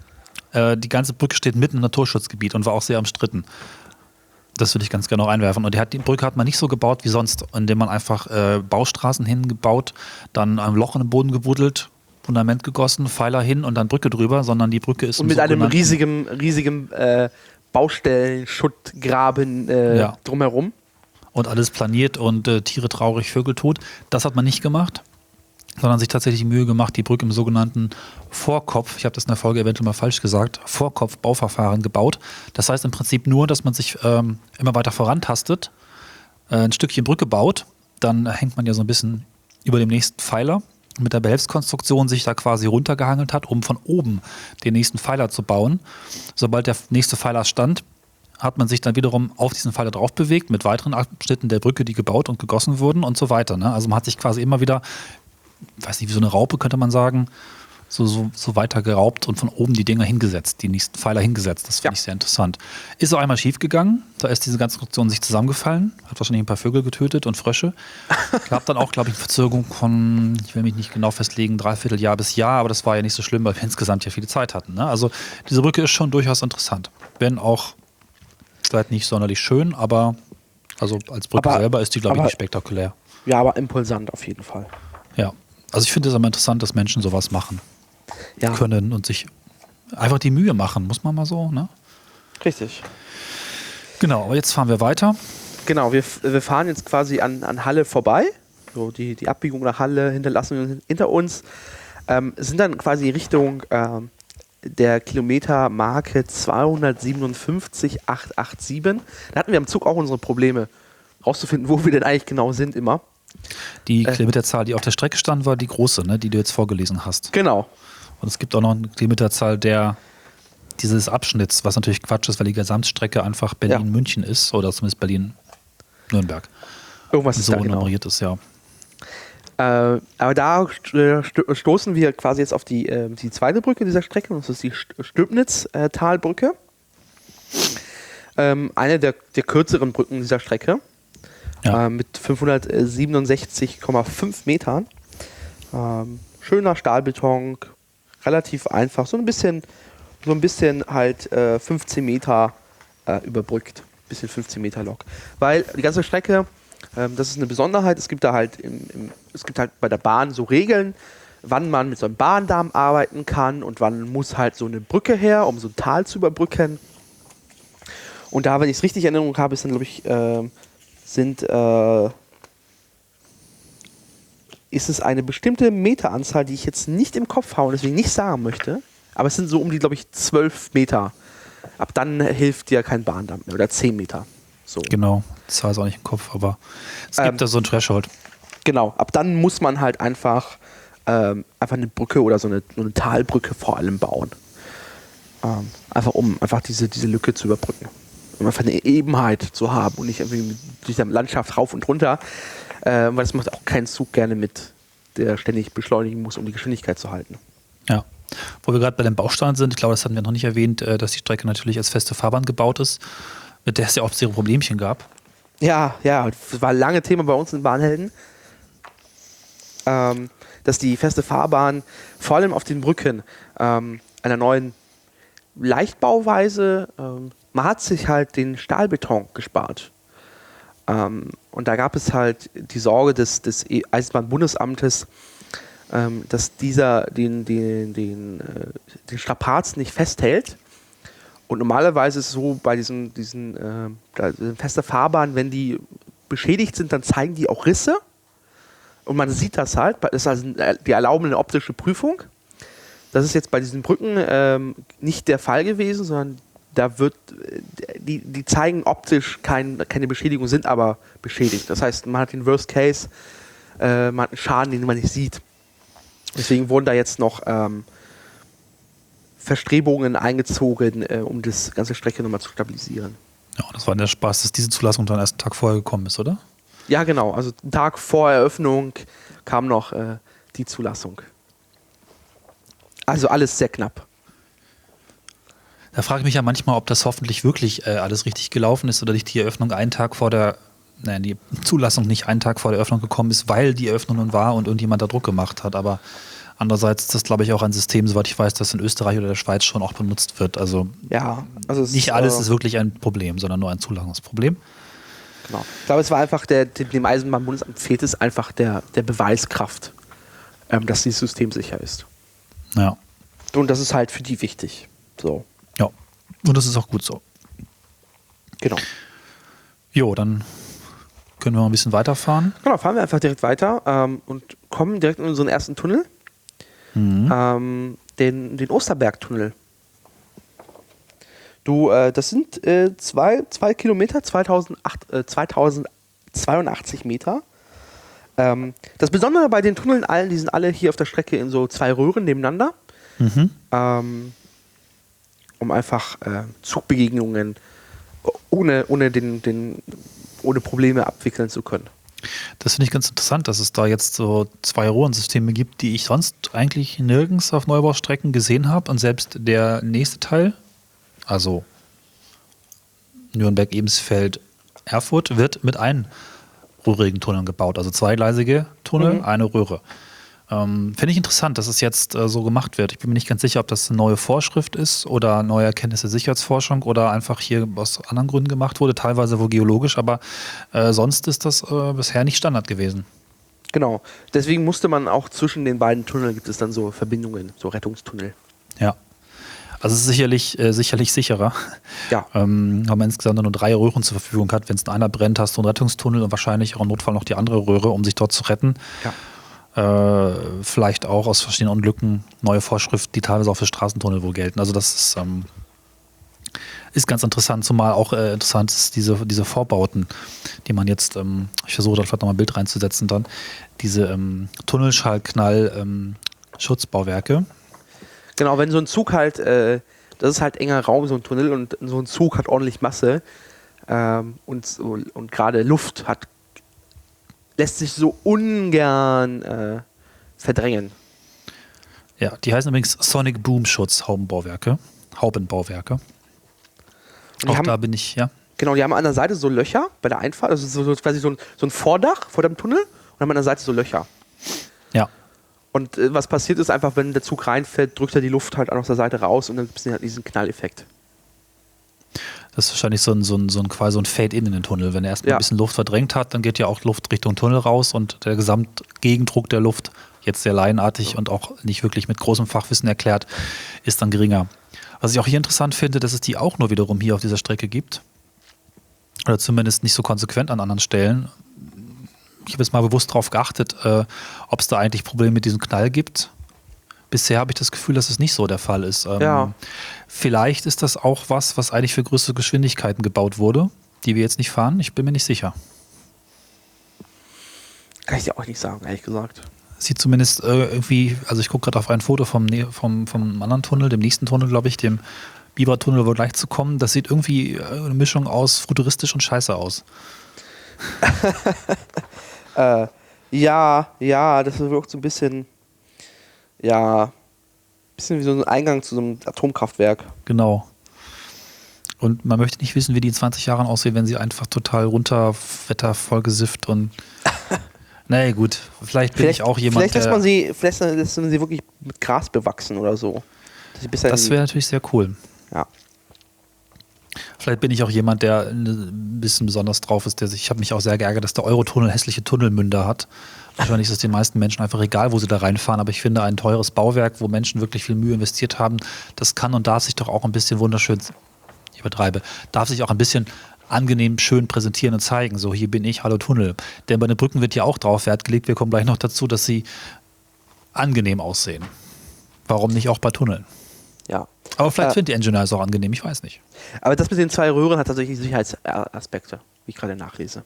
Die ganze Brücke steht mitten im Naturschutzgebiet und war auch sehr umstritten. Das würde ich ganz gerne noch einwerfen. Und die Brücke hat man nicht so gebaut wie sonst, indem man einfach Baustraßen hingebaut, dann ein Loch in den Boden gebuddelt, Fundament gegossen, Pfeiler hin und dann Brücke drüber, sondern die Brücke ist... Und mit einem riesigen... Baustellen, Schutt, Graben drumherum. Und alles planiert und Tiere traurig, Vögel tot. Das hat man nicht gemacht, sondern sich tatsächlich Mühe gemacht, die Brücke im sogenannten Vorkopf, ich habe das in der Folge eventuell mal falsch gesagt, Vorkopf-Bauverfahren gebaut. Das heißt im Prinzip nur, dass man sich immer weiter vorantastet, ein Stückchen Brücke baut, dann hängt man ja so ein bisschen über dem nächsten Pfeiler, mit der Behelfskonstruktion sich da quasi runtergehangelt hat, um von oben den nächsten Pfeiler zu bauen. Sobald der nächste Pfeiler stand, hat man sich dann wiederum auf diesen Pfeiler drauf bewegt, mit weiteren Abschnitten der Brücke, die gebaut und gegossen wurden und so weiter, ne? Also man hat sich quasi immer wieder, weiß nicht, wie so eine Raupe könnte man sagen, so weiter geraubt und von oben die Dinger hingesetzt, die nächsten Pfeiler hingesetzt. Das finde ich sehr interessant. Ist auch einmal schief gegangen, da ist diese ganze Konstruktion sich zusammengefallen, hat wahrscheinlich ein paar Vögel getötet und Frösche. Gab dann auch, glaube ich, eine Verzögerung von, ich will mich nicht genau festlegen, 3/4 Jahr bis Jahr, aber das war ja nicht so schlimm, weil wir insgesamt ja viele Zeit hatten, ne? Also diese Brücke ist schon durchaus interessant, wenn auch vielleicht nicht sonderlich schön, aber also als Brücke selber ist die, glaube ich, nicht spektakulär. Ja, aber impulsant auf jeden Fall. Ja, also ich finde es immer interessant, dass Menschen sowas machen. Ja. Können und sich einfach die Mühe machen, muss man mal so, ne? Richtig. Genau, aber jetzt fahren wir weiter. Genau, wir fahren jetzt quasi an Halle vorbei. So die Abbiegung nach Halle hinterlassen wir hinter uns. Sind dann quasi Richtung der Kilometermarke 257,887. Da hatten wir am Zug auch unsere Probleme, rauszufinden, wo wir denn eigentlich genau sind immer. Die Kilometerzahl, die auf der Strecke stand, war die große, ne, die du jetzt vorgelesen hast. Genau. Und es gibt auch noch eine Kilometerzahl dieses Abschnitts, was natürlich Quatsch ist, weil die Gesamtstrecke einfach Berlin-München ist, oder zumindest Berlin-Nürnberg. Irgendwas ist da genau. So nummeriert ist, ja. Aber da stoßen wir quasi jetzt auf die zweite Brücke dieser Strecke, und das ist die Stübnitz-Talbrücke. Eine der kürzeren Brücken dieser Strecke, mit 567,5 Metern. Schöner Stahlbeton, relativ einfach, so ein bisschen halt 15 Meter überbrückt, bisschen 15 Meter Lok. Weil die ganze Strecke, das ist eine Besonderheit, es gibt da halt bei der Bahn so Regeln, wann man mit so einem Bahndamm arbeiten kann und wann muss halt so eine Brücke her, um so ein Tal zu überbrücken. Und da, wenn ich es richtig in Erinnerung habe, ist es eine bestimmte Meteranzahl, die ich jetzt nicht im Kopf habe und deswegen nicht sagen möchte, aber es sind so um die, glaube ich, 12 Meter. Ab dann hilft dir kein Bahndamm mehr, oder 10 Meter. So. Genau, das war es auch nicht im Kopf, aber es gibt da so ein Threshold. Genau, ab dann muss man halt einfach eine Brücke oder so eine Talbrücke vor allem bauen. Um diese Lücke zu überbrücken. Um einfach eine Ebenheit zu haben und nicht irgendwie mit dieser Landschaft rauf und runter. Weil das macht auch kein Zug gerne mit, der ständig beschleunigen muss, um die Geschwindigkeit zu halten. Ja. Wo wir gerade bei den Bausteinen sind, ich glaube, das hatten wir noch nicht erwähnt, dass die Strecke natürlich als feste Fahrbahn gebaut ist, mit der es ja auch sehr Problemchen gab. Ja, das war ein langes Thema bei uns in Bahnhelden, dass die feste Fahrbahn vor allem auf den Brücken einer neuen Leichtbauweise, man hat sich halt den Stahlbeton gespart. Und da gab es halt die Sorge des Eisenbahnbundesamtes, dass dieser den Strapaz nicht festhält. Und normalerweise ist es so bei diesen festen Fahrbahnen, wenn die beschädigt sind, dann zeigen die auch Risse. Und man sieht das halt, das ist also die erlaubende optische Prüfung. Das ist jetzt bei diesen Brücken nicht der Fall gewesen, sondern da die zeigen optisch keine Beschädigung, sind aber beschädigt. Das heißt, man hat den Worst Case, man hat einen Schaden, den man nicht sieht. Deswegen wurden da jetzt noch Verstrebungen eingezogen, um das ganze Strecke nochmal zu stabilisieren. Ja, das war der Spaß, dass diese Zulassung dann erst einen Tag vorher gekommen ist, oder? Ja, genau. Also einen Tag vor Eröffnung kam noch die Zulassung. Also alles sehr knapp. Da frage ich mich ja manchmal, ob das hoffentlich wirklich alles richtig gelaufen ist oder nicht die Eröffnung die Zulassung nicht einen Tag vor der Eröffnung gekommen ist, weil die Eröffnung nun war und irgendjemand da Druck gemacht hat. Aber andererseits ist das, glaube ich, auch ein System, soweit ich weiß, das in Österreich oder der Schweiz schon auch benutzt wird. Also nicht alles ist wirklich ein Problem, sondern nur ein Zulassungsproblem. Genau. Ich glaube, es war einfach, dem Eisenbahnbundesamt fehlt es einfach der Beweiskraft, dass dieses System sicher ist. Ja. Und das ist halt für die wichtig. So. Ja, und das ist auch gut so. Genau. Jo, dann können wir mal ein bisschen weiterfahren. Genau, fahren wir einfach direkt weiter und kommen direkt in unseren ersten Tunnel, den Osterbergtunnel. Das sind 2 Kilometer, 2082 Meter. Das Besondere bei den Tunneln allen, die sind alle hier auf der Strecke in so 2 Röhren nebeneinander. Um einfach Zugbegegnungen ohne Probleme abwickeln zu können. Das finde ich ganz interessant, dass es da jetzt so 2 Rohrensysteme gibt, die ich sonst eigentlich nirgends auf Neubaustrecken gesehen habe. Und selbst der nächste Teil, also Nürnberg-Ebensfeld, Erfurt, wird mit einröhrigen Tunneln gebaut. Also zweigleisige Tunnel, eine Röhre. Finde ich interessant, dass es jetzt so gemacht wird. Ich bin mir nicht ganz sicher, ob das eine neue Vorschrift ist oder neue Erkenntnisse der Sicherheitsforschung oder einfach hier aus anderen Gründen gemacht wurde, teilweise wohl geologisch, aber sonst ist das bisher nicht Standard gewesen. Genau, deswegen musste man auch zwischen den beiden Tunneln, gibt es dann so Verbindungen, so Rettungstunnel. Ja, also es ist sicherlich sicherer, ja. Wenn man insgesamt nur 3 Röhren zur Verfügung hat. Wenn es einer brennt, hast du einen Rettungstunnel und wahrscheinlich auch im Notfall noch die andere Röhre, um sich dort zu retten. Ja. vielleicht auch aus verschiedenen Unglücken neue Vorschriften, die teilweise auch für Straßentunnel wohl gelten. Also das ist ganz interessant, zumal auch interessant ist diese Vorbauten, die man jetzt, ich versuche da vielleicht nochmal ein Bild reinzusetzen dann, diese Tunnelschallknall-Schutzbauwerke. Genau, wenn so ein Zug halt, das ist halt enger Raum, so ein Tunnel, und so ein Zug hat ordentlich Masse und gerade Luft lässt sich so ungern verdrängen. Ja, die heißen übrigens Sonic Boom Schutz Haubenbauwerke. Die auch haben, da bin ich, ja. Genau, die haben an der Seite so Löcher bei der Einfahrt, also so quasi so ein Vordach vor dem Tunnel, und haben an der Seite so Löcher. Ja. Und was passiert ist einfach, wenn der Zug reinfällt, drückt er die Luft halt aus der Seite raus und dann gibt es halt diesen Knalleffekt. Das ist wahrscheinlich so ein quasi so ein Fade-in in den Tunnel. Wenn er erstmal ein bisschen Luft verdrängt hat, dann geht ja auch Luft Richtung Tunnel raus und der Gesamtgegendruck der Luft, jetzt sehr laienartig und auch nicht wirklich mit großem Fachwissen erklärt, ist dann geringer. Was ich auch hier interessant finde, dass es die auch nur wiederum hier auf dieser Strecke gibt. Oder zumindest nicht so konsequent an anderen Stellen. Ich habe jetzt mal bewusst darauf geachtet, ob es da eigentlich Probleme mit diesem Knall gibt. Bisher habe ich das Gefühl, dass es nicht so der Fall ist. Ja. Vielleicht ist das auch was eigentlich für größere Geschwindigkeiten gebaut wurde, die wir jetzt nicht fahren. Ich bin mir nicht sicher. Kann ich dir auch nicht sagen, ehrlich gesagt. Sieht zumindest irgendwie, also ich gucke gerade auf ein Foto vom anderen Tunnel, dem nächsten Tunnel, glaube ich, dem Bibra-Tunnel, wo gleich zu kommen. Das sieht irgendwie eine Mischung aus futuristisch und scheiße aus. Ja, das wirkt so ein bisschen, wie so ein Eingang zu so einem Atomkraftwerk. Genau. Und man möchte nicht wissen, wie die in 20 Jahren aussehen, wenn sie einfach total runterwettervollgesifft und naja, gut, vielleicht bin ich auch jemand, vielleicht lässt man sie wirklich mit Gras bewachsen oder so. Das wäre natürlich sehr cool. Ja. Vielleicht bin ich auch jemand, der ein bisschen besonders drauf ist. Ich habe mich auch sehr geärgert, dass der Eurotunnel hässliche Tunnelmünder hat. Wahrscheinlich ist es den meisten Menschen einfach egal, wo sie da reinfahren. Aber ich finde, ein teures Bauwerk, wo Menschen wirklich viel Mühe investiert haben, das kann und darf sich doch auch ein bisschen wunderschön, ich übertreibe, darf sich auch ein bisschen angenehm schön präsentieren und zeigen. So, hier bin ich, hallo Tunnel. Denn bei den Brücken wird hier auch drauf Wert gelegt. Wir kommen gleich noch dazu, dass sie angenehm aussehen. Warum nicht auch bei Tunneln? Ja. Aber vielleicht finden die Ingenieur es auch angenehm, ich weiß nicht. Aber das mit den zwei Röhren hat tatsächlich Sicherheitsaspekte, wie ich gerade nachlese.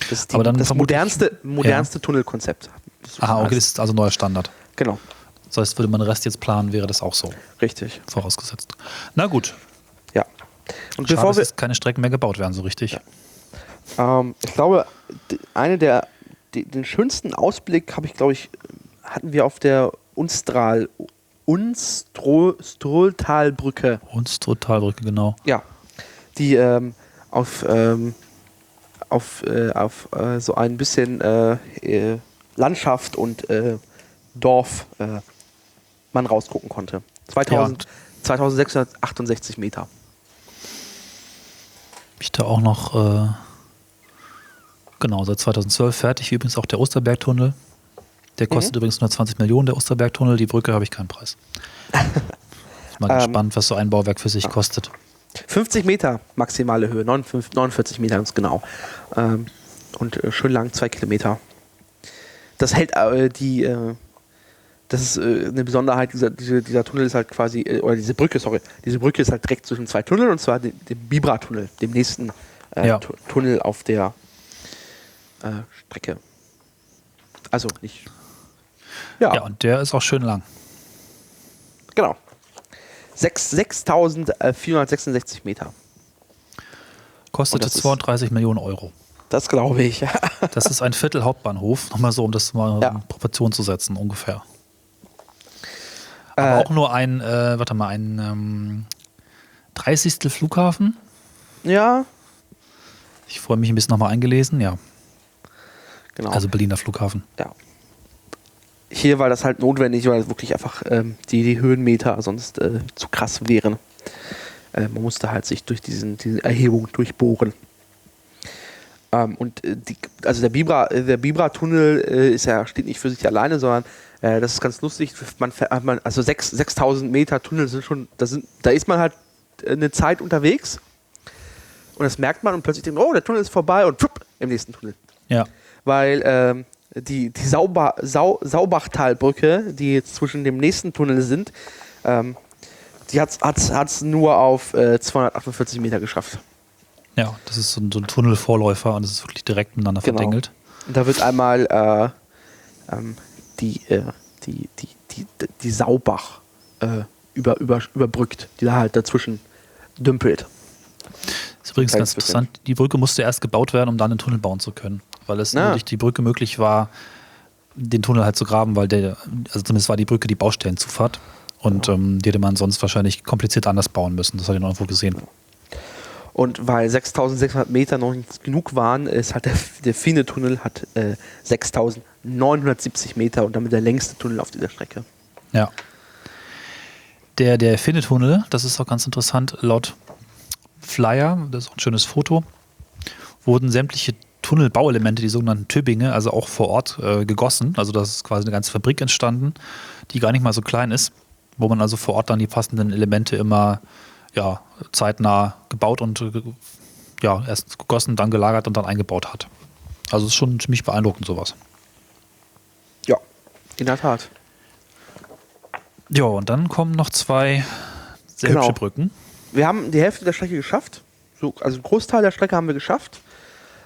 Das ist das modernste Tunnelkonzept. Aha, okay, das ist also neuer Standard. Genau. Das heißt, würde man den Rest jetzt planen, wäre das auch so. Richtig. Vorausgesetzt. Na gut. Ja. Und schade, bevor dass keine Strecken mehr gebaut werden, so richtig. Ja. Ich glaube, den schönsten Ausblick hatten wir auf der Unstruttalbrücke. Unstruttalbrücke, genau. Ja, die auf so ein bisschen Landschaft und Dorf man rausgucken konnte. 2668 Meter. Ich da auch noch seit 2012 fertig, wie übrigens auch der Osterbergtunnel. Der kostet übrigens 120 Millionen, der Osterbergtunnel. Die Brücke habe ich keinen Preis. Mal gespannt, was so ein Bauwerk für sich kostet. 50 Meter maximale Höhe, 49 Meter ganz genau. Und schön lang, 2 Kilometer. Das hält das ist eine Besonderheit, dieser Tunnel ist halt quasi, oder diese Brücke, sorry. Diese Brücke ist halt direkt zwischen zwei Tunneln, und zwar dem Bibra-Tunnel, dem nächsten Tunnel auf der Strecke. Also nicht. Ja, und der ist auch schön lang. Genau. 6.466 Meter. Kostete 32 Millionen Euro. Das glaube ich. Das ist ein Viertel Hauptbahnhof, nochmal so, um das mal in Proportion zu setzen, ungefähr. Aber auch nur ein 30. Flughafen. Ja. Ich freue mich ein bisschen nochmal eingelesen, ja. Genau. Also Berliner Flughafen. Ja. Hier war das halt notwendig, weil wirklich einfach die Höhenmeter sonst zu krass wären. Man musste halt sich durch diese Erhebung durchbohren. Also der Bibra-Tunnel steht nicht für sich alleine, sondern das ist ganz lustig. Also 6.000 Meter Tunnel sind schon, da ist man halt eine Zeit unterwegs und das merkt man und plötzlich denkt, oh, der Tunnel ist vorbei und pfupp, im nächsten Tunnel. Ja. Weil die Saubachtalbrücke, die zwischen dem nächsten Tunnel sind, die hat's nur auf 248 Meter geschafft. Ja, das ist so ein Tunnelvorläufer und das ist wirklich direkt miteinander verdengelt. Da wird einmal die Saubach überbrückt, die da halt dazwischen dümpelt. Das ist übrigens ganz interessant. Die Brücke musste erst gebaut werden, um dann einen Tunnel bauen zu können, weil es nur durch die Brücke möglich war, den Tunnel halt zu graben, weil zumindest war die Brücke die Baustellenzufahrt und die hätte man sonst wahrscheinlich kompliziert anders bauen müssen. Das hat ich noch irgendwo gesehen. Und weil 6.600 Meter noch nicht genug waren, ist halt der Finne-Tunnel hat 6.970 Meter und damit der längste Tunnel auf dieser Strecke. Ja. Der Finne-Tunnel, das ist auch ganz interessant, laut Flyer, das ist auch ein schönes Foto, wurden sämtliche Tunnelbauelemente, die sogenannten Tübinge, also auch vor Ort gegossen. Also da ist quasi eine ganze Fabrik entstanden, die gar nicht mal so klein ist, wo man also vor Ort dann die passenden Elemente immer zeitnah gebaut und erst gegossen, dann gelagert und dann eingebaut hat. Also ist schon ziemlich beeindruckend sowas. Ja, in der Tat. Ja, und dann kommen noch zwei sehr hübsche Brücken. Wir haben die Hälfte der Strecke geschafft. Also einen Großteil der Strecke haben wir geschafft.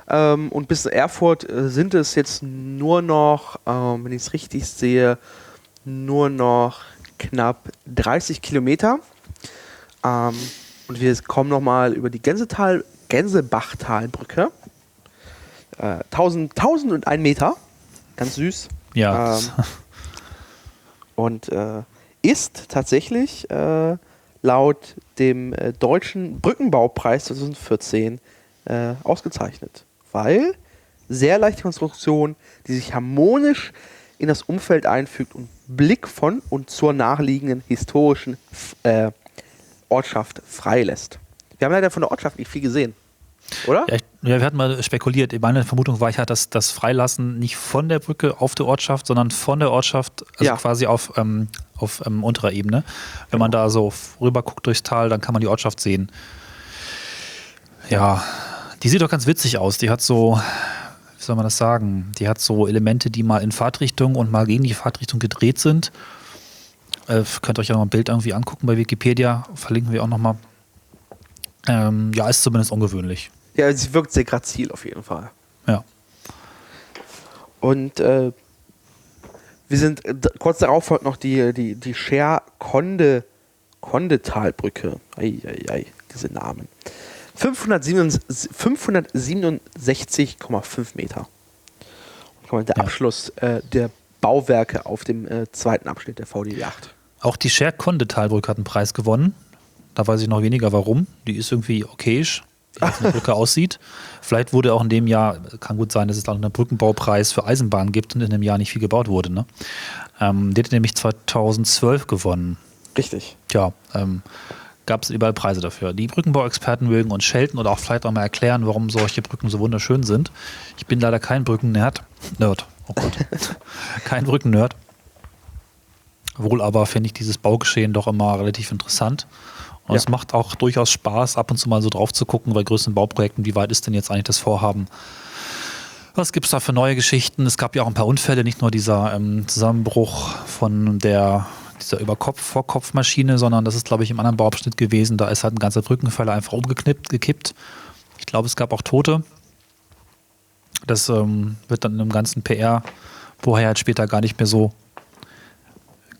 Und bis Erfurt sind es jetzt nur noch, wenn ich es richtig sehe, nur noch knapp 30 Kilometer. Und wir kommen nochmal über die Gänsebachtalbrücke. 1001 Meter. Ganz süß. Ja. Und ist tatsächlich laut dem Deutschen Brückenbaupreis 2014 ausgezeichnet. Weil sehr leichte Konstruktion, die sich harmonisch in das Umfeld einfügt und Blick von und zur naheliegenden historischen Ortschaft freilässt. Wir haben leider von der Ortschaft nicht viel gesehen, oder? Ja, wir hatten mal spekuliert. Meine Vermutung war dass das Freilassen nicht von der Brücke auf der Ortschaft, sondern von der Ortschaft, quasi auf unterer Ebene. Wenn man da so rüber guckt durchs Tal, dann kann man die Ortschaft sehen. Ja, die sieht doch ganz witzig aus. Die hat so, wie soll man das sagen? Die hat so Elemente, die mal in Fahrtrichtung und mal gegen die Fahrtrichtung gedreht sind. Könnt ihr euch auch mal ein Bild irgendwie angucken bei Wikipedia, verlinken wir auch nochmal. Ist zumindest ungewöhnlich. Ja, sie wirkt sehr grazil auf jeden Fall. Ja. Und wir sind kurz darauf folgt noch die Scherkondetalbrücke. Eieiei, diese Namen. 567,5 Meter. Und der Abschluss der Bauwerke auf dem zweiten Abschnitt der VDE 8. Auch die Scherkondetalbrücke hat einen Preis gewonnen. Da weiß ich noch weniger warum. Die ist irgendwie okayisch, wie eine Brücke aussieht. Vielleicht wurde auch in dem Jahr, kann gut sein, dass es dann einen Brückenbaupreis für Eisenbahnen gibt und in dem Jahr nicht viel gebaut wurde. Ne? Die hat nämlich 2012 gewonnen. Richtig. Tja, gab es überall Preise dafür. Die Brückenbauexperten mögen uns schelten oder auch vielleicht auch mal erklären, warum solche Brücken so wunderschön sind. Ich bin leider kein Brückennerd. Oh Gott. Kein Brückennerd. Wohl aber finde ich dieses Baugeschehen doch immer relativ interessant. Und es macht auch durchaus Spaß, ab und zu mal so drauf zu gucken bei größeren Bauprojekten, wie weit ist denn jetzt eigentlich das Vorhaben? Was gibt es da für neue Geschichten? Es gab ja auch ein paar Unfälle, nicht nur dieser Zusammenbruch von dieser Überkopf-Vorkopfmaschine, sondern das ist, glaube ich, im anderen Bauabschnitt gewesen. Da ist halt ein ganzer Brückenpfeiler einfach umgekippt. Ich glaube, es gab auch Tote. Das wird dann im ganzen PR-Bohai halt später gar nicht mehr so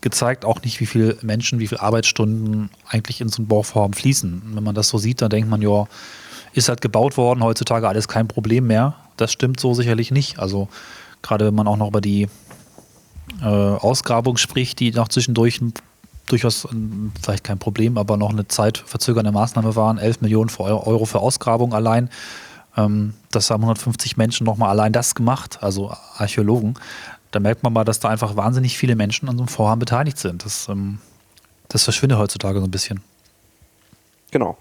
gezeigt, auch nicht, wie viele Menschen, wie viele Arbeitsstunden eigentlich in so einen Bauvorhaben fließen. Wenn man das so sieht, dann denkt man, ja, ist halt gebaut worden, heutzutage alles kein Problem mehr. Das stimmt so sicherlich nicht. Also gerade wenn man auch noch über die Ausgrabung spricht, die noch zwischendurch durchaus vielleicht kein Problem, aber noch eine zeitverzögernde Maßnahme waren, 11 Millionen Euro für Ausgrabung allein. Das haben 150 Menschen nochmal allein das gemacht, also Archäologen. Da merkt man mal, dass da einfach wahnsinnig viele Menschen an so einem Vorhaben beteiligt sind. Das verschwindet heutzutage so ein bisschen. Genau.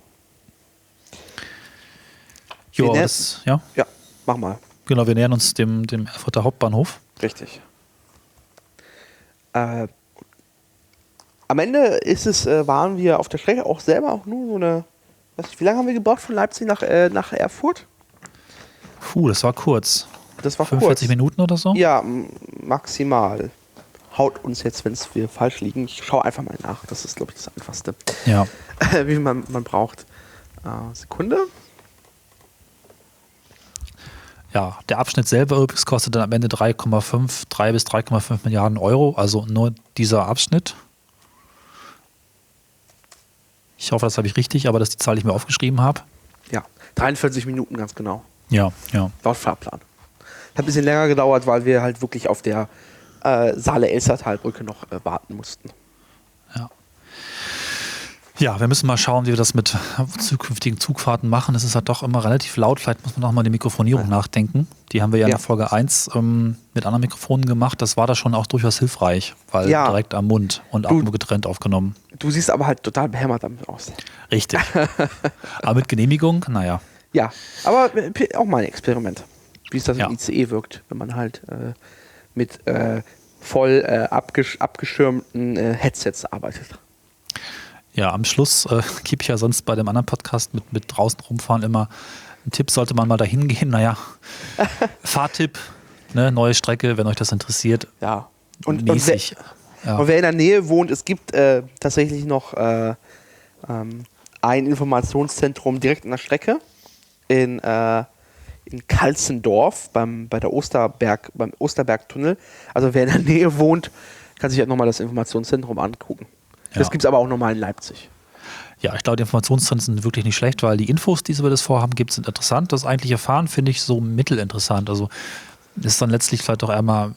Jo, ja, mach mal. Genau, wir nähern uns dem Erfurter Hauptbahnhof. Richtig. Am Ende waren wir auf der Strecke auch selber auch nur so eine. Wie lange haben wir gebraucht von Leipzig nach Erfurt? Das war kurz. das war 45 kurz. Minuten oder so? Ja, maximal. Haut uns jetzt, wenn wir falsch liegen. Ich schaue einfach mal nach. Das ist, glaube ich, das Einfachste. Ja. Wie man braucht. Sekunde. Ja, der Abschnitt selber übrigens kostet dann am Ende 3 bis 3,5 Milliarden Euro. Also nur dieser Abschnitt. Ich hoffe, das habe ich richtig, aber das ist die Zahl, die ich mir aufgeschrieben habe. Ja, 43 Minuten ganz genau. Ja, ja. Laut Fahrplan. Hat ein bisschen länger gedauert, weil wir halt wirklich auf der Saale-Elster-Talbrücke noch warten mussten. Ja. Ja, wir müssen mal schauen, wie wir das mit zukünftigen Zugfahrten machen. Es ist halt doch immer relativ laut. Vielleicht muss man nochmal die Mikrofonierung nachdenken. Die haben wir ja in der Folge 1 mit anderen Mikrofonen gemacht. Das war da schon auch durchaus hilfreich, weil direkt am Mund und auch nur getrennt aufgenommen. Du siehst aber halt total behämmert damit aus. Richtig. Aber mit Genehmigung, naja. Ja, aber auch mal ein Experiment, wie es das im ICE wirkt, wenn man halt mit voll abgeschirmten Headsets arbeitet. Ja, am Schluss gebe ich ja sonst bei dem anderen Podcast mit draußen rumfahren immer einen Tipp, sollte man mal dahin gehen. Naja, Fahrtipp, ne, neue Strecke, wenn euch das interessiert. Ja, und wer in der Nähe wohnt, es gibt tatsächlich noch ein Informationszentrum direkt an der Strecke in Kalzendorf beim Osterbergtunnel. Also wer in der Nähe wohnt, kann sich halt nochmal das Informationszentrum angucken. Das gibt es aber auch nochmal in Leipzig. Ja, ich glaube, die Informationszentren sind wirklich nicht schlecht, weil die Infos, die es über das Vorhaben gibt, sind interessant. Das eigentliche Fahren finde ich so mittelinteressant. Also ist dann letztlich vielleicht auch einmal,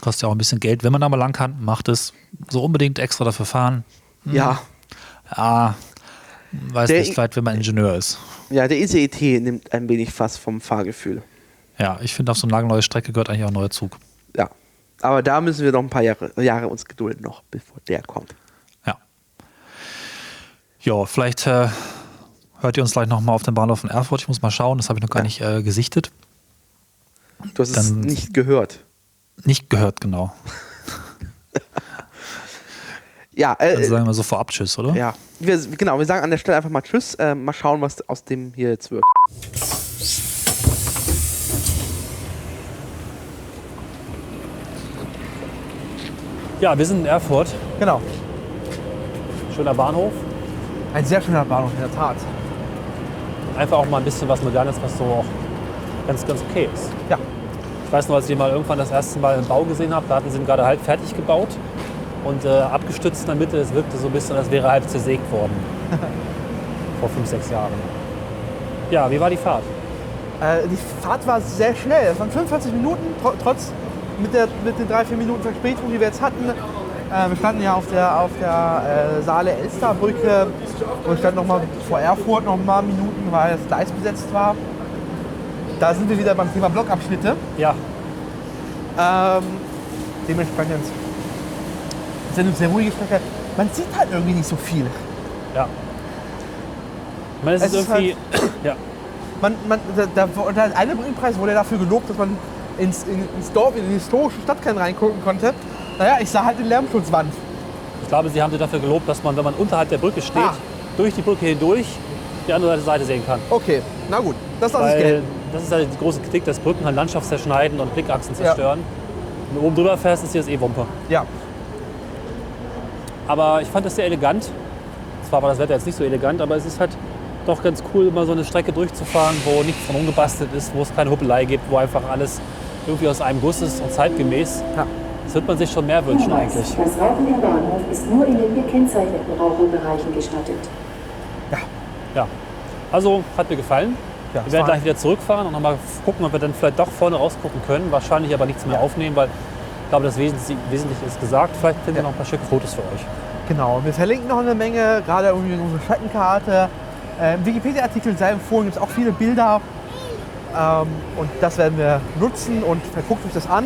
kostet ja auch ein bisschen Geld. Wenn man da mal lang kann, macht es. So unbedingt extra dafür fahren. Hm. Ja. Ja, weiß nicht, vielleicht, wenn man Ingenieur ist. Ja, der ICE T nimmt ein wenig Fass vom Fahrgefühl. Ja, ich finde, auf so eine lange neue Strecke gehört eigentlich auch ein neuer Zug. Ja, aber da müssen wir noch ein paar Jahre uns gedulden, noch bevor der kommt. Ja, vielleicht hört ihr uns gleich nochmal auf dem Bahnhof in Erfurt. Ich muss mal schauen, das habe ich noch gar nicht gesichtet. Du hast es nicht gehört. Nicht gehört, genau. Ja, dann sagen wir so vorab Tschüss, oder? Ja, wir sagen an der Stelle einfach mal Tschüss. Mal schauen, was aus dem hier jetzt wird. Ja, wir sind in Erfurt. Genau. Schöner Bahnhof. Ein sehr schöner Bahnhof, in der Tat. Einfach auch mal ein bisschen was Modernes, was so auch ganz, ganz okay ist. Ja. Ich weiß noch, als ich mal irgendwann das erste Mal im Bau gesehen habe, da hatten sie ihn gerade halb fertig gebaut und abgestützt in der Mitte. Es wirkte so ein bisschen, als wäre er halb zersägt worden. Vor 5, 6 Jahren. Ja, wie war die Fahrt? Die Fahrt war sehr schnell. Es waren 45 Minuten, trotz mit den 3-4 Minuten Verspätung, die wir jetzt hatten. Wir standen ja auf der Saale-Elster-Brücke und standen noch mal vor Erfurt noch mal Minuten, weil das Gleis besetzt war. Da sind wir wieder beim Thema Blockabschnitte. Ja. Dementsprechend sind wir sehr ruhige Strecke. Man sieht halt irgendwie nicht so viel. Ja. Man ist irgendwie. Halt, ja. Der eine Bringpreis wurde dafür gelobt, dass man ins Dorf, in die historische Stadtkern reingucken konnte. Naja, ich sah halt den Lärmschutzwand. Ich glaube, sie haben dir dafür gelobt, dass man, wenn man unterhalb der Brücke steht, durch die Brücke hindurch die andere Seite sehen kann. Okay, na gut, das lasse ich gelten. Das ist halt die große Kritik, dass Brücken halt Landschaft zerschneiden und Blickachsen zerstören. Ja. Wenn du oben drüber fährst, ist hier das Wumpe. Ja. Aber ich fand das sehr elegant. Zwar war das Wetter jetzt nicht so elegant, aber es ist halt doch ganz cool, mal so eine Strecke durchzufahren, wo nichts von rumgebastelt ist, wo es keine Huppelei gibt, wo einfach alles irgendwie aus einem Guss ist und zeitgemäß. Ja. Das wird man sich schon mehr wünschen eigentlich. Das Rauchen im Bahnhof ist nur in den gekennzeichneten Raucherbereichen gestattet. Ja. Ja. Also hat mir gefallen. Ja, wir werden gleich wieder zurückfahren und nochmal gucken, ob wir dann vielleicht doch vorne rausgucken können. Wahrscheinlich aber nichts mehr aufnehmen, weil ich glaube, das Wesentliche ist gesagt. Vielleicht finden wir noch ein paar schöne Fotos für euch. Genau. Wir verlinken noch eine Menge, gerade irgendwie unsere Streckenkarte. Im Wikipedia-Artikel sei empfohlen, gibt es auch viele Bilder. Und das werden wir nutzen und guckt euch das an.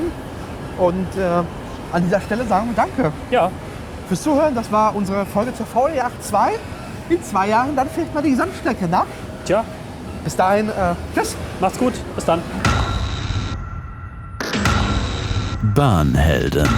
Und an dieser Stelle sagen wir Danke fürs Zuhören. Das war unsere Folge zur VDE 8.2. In 2 Jahren dann vielleicht mal die Gesamtstrecke nach. Tja. Bis dahin, tschüss. Macht's gut, bis dann. Bahnhelden.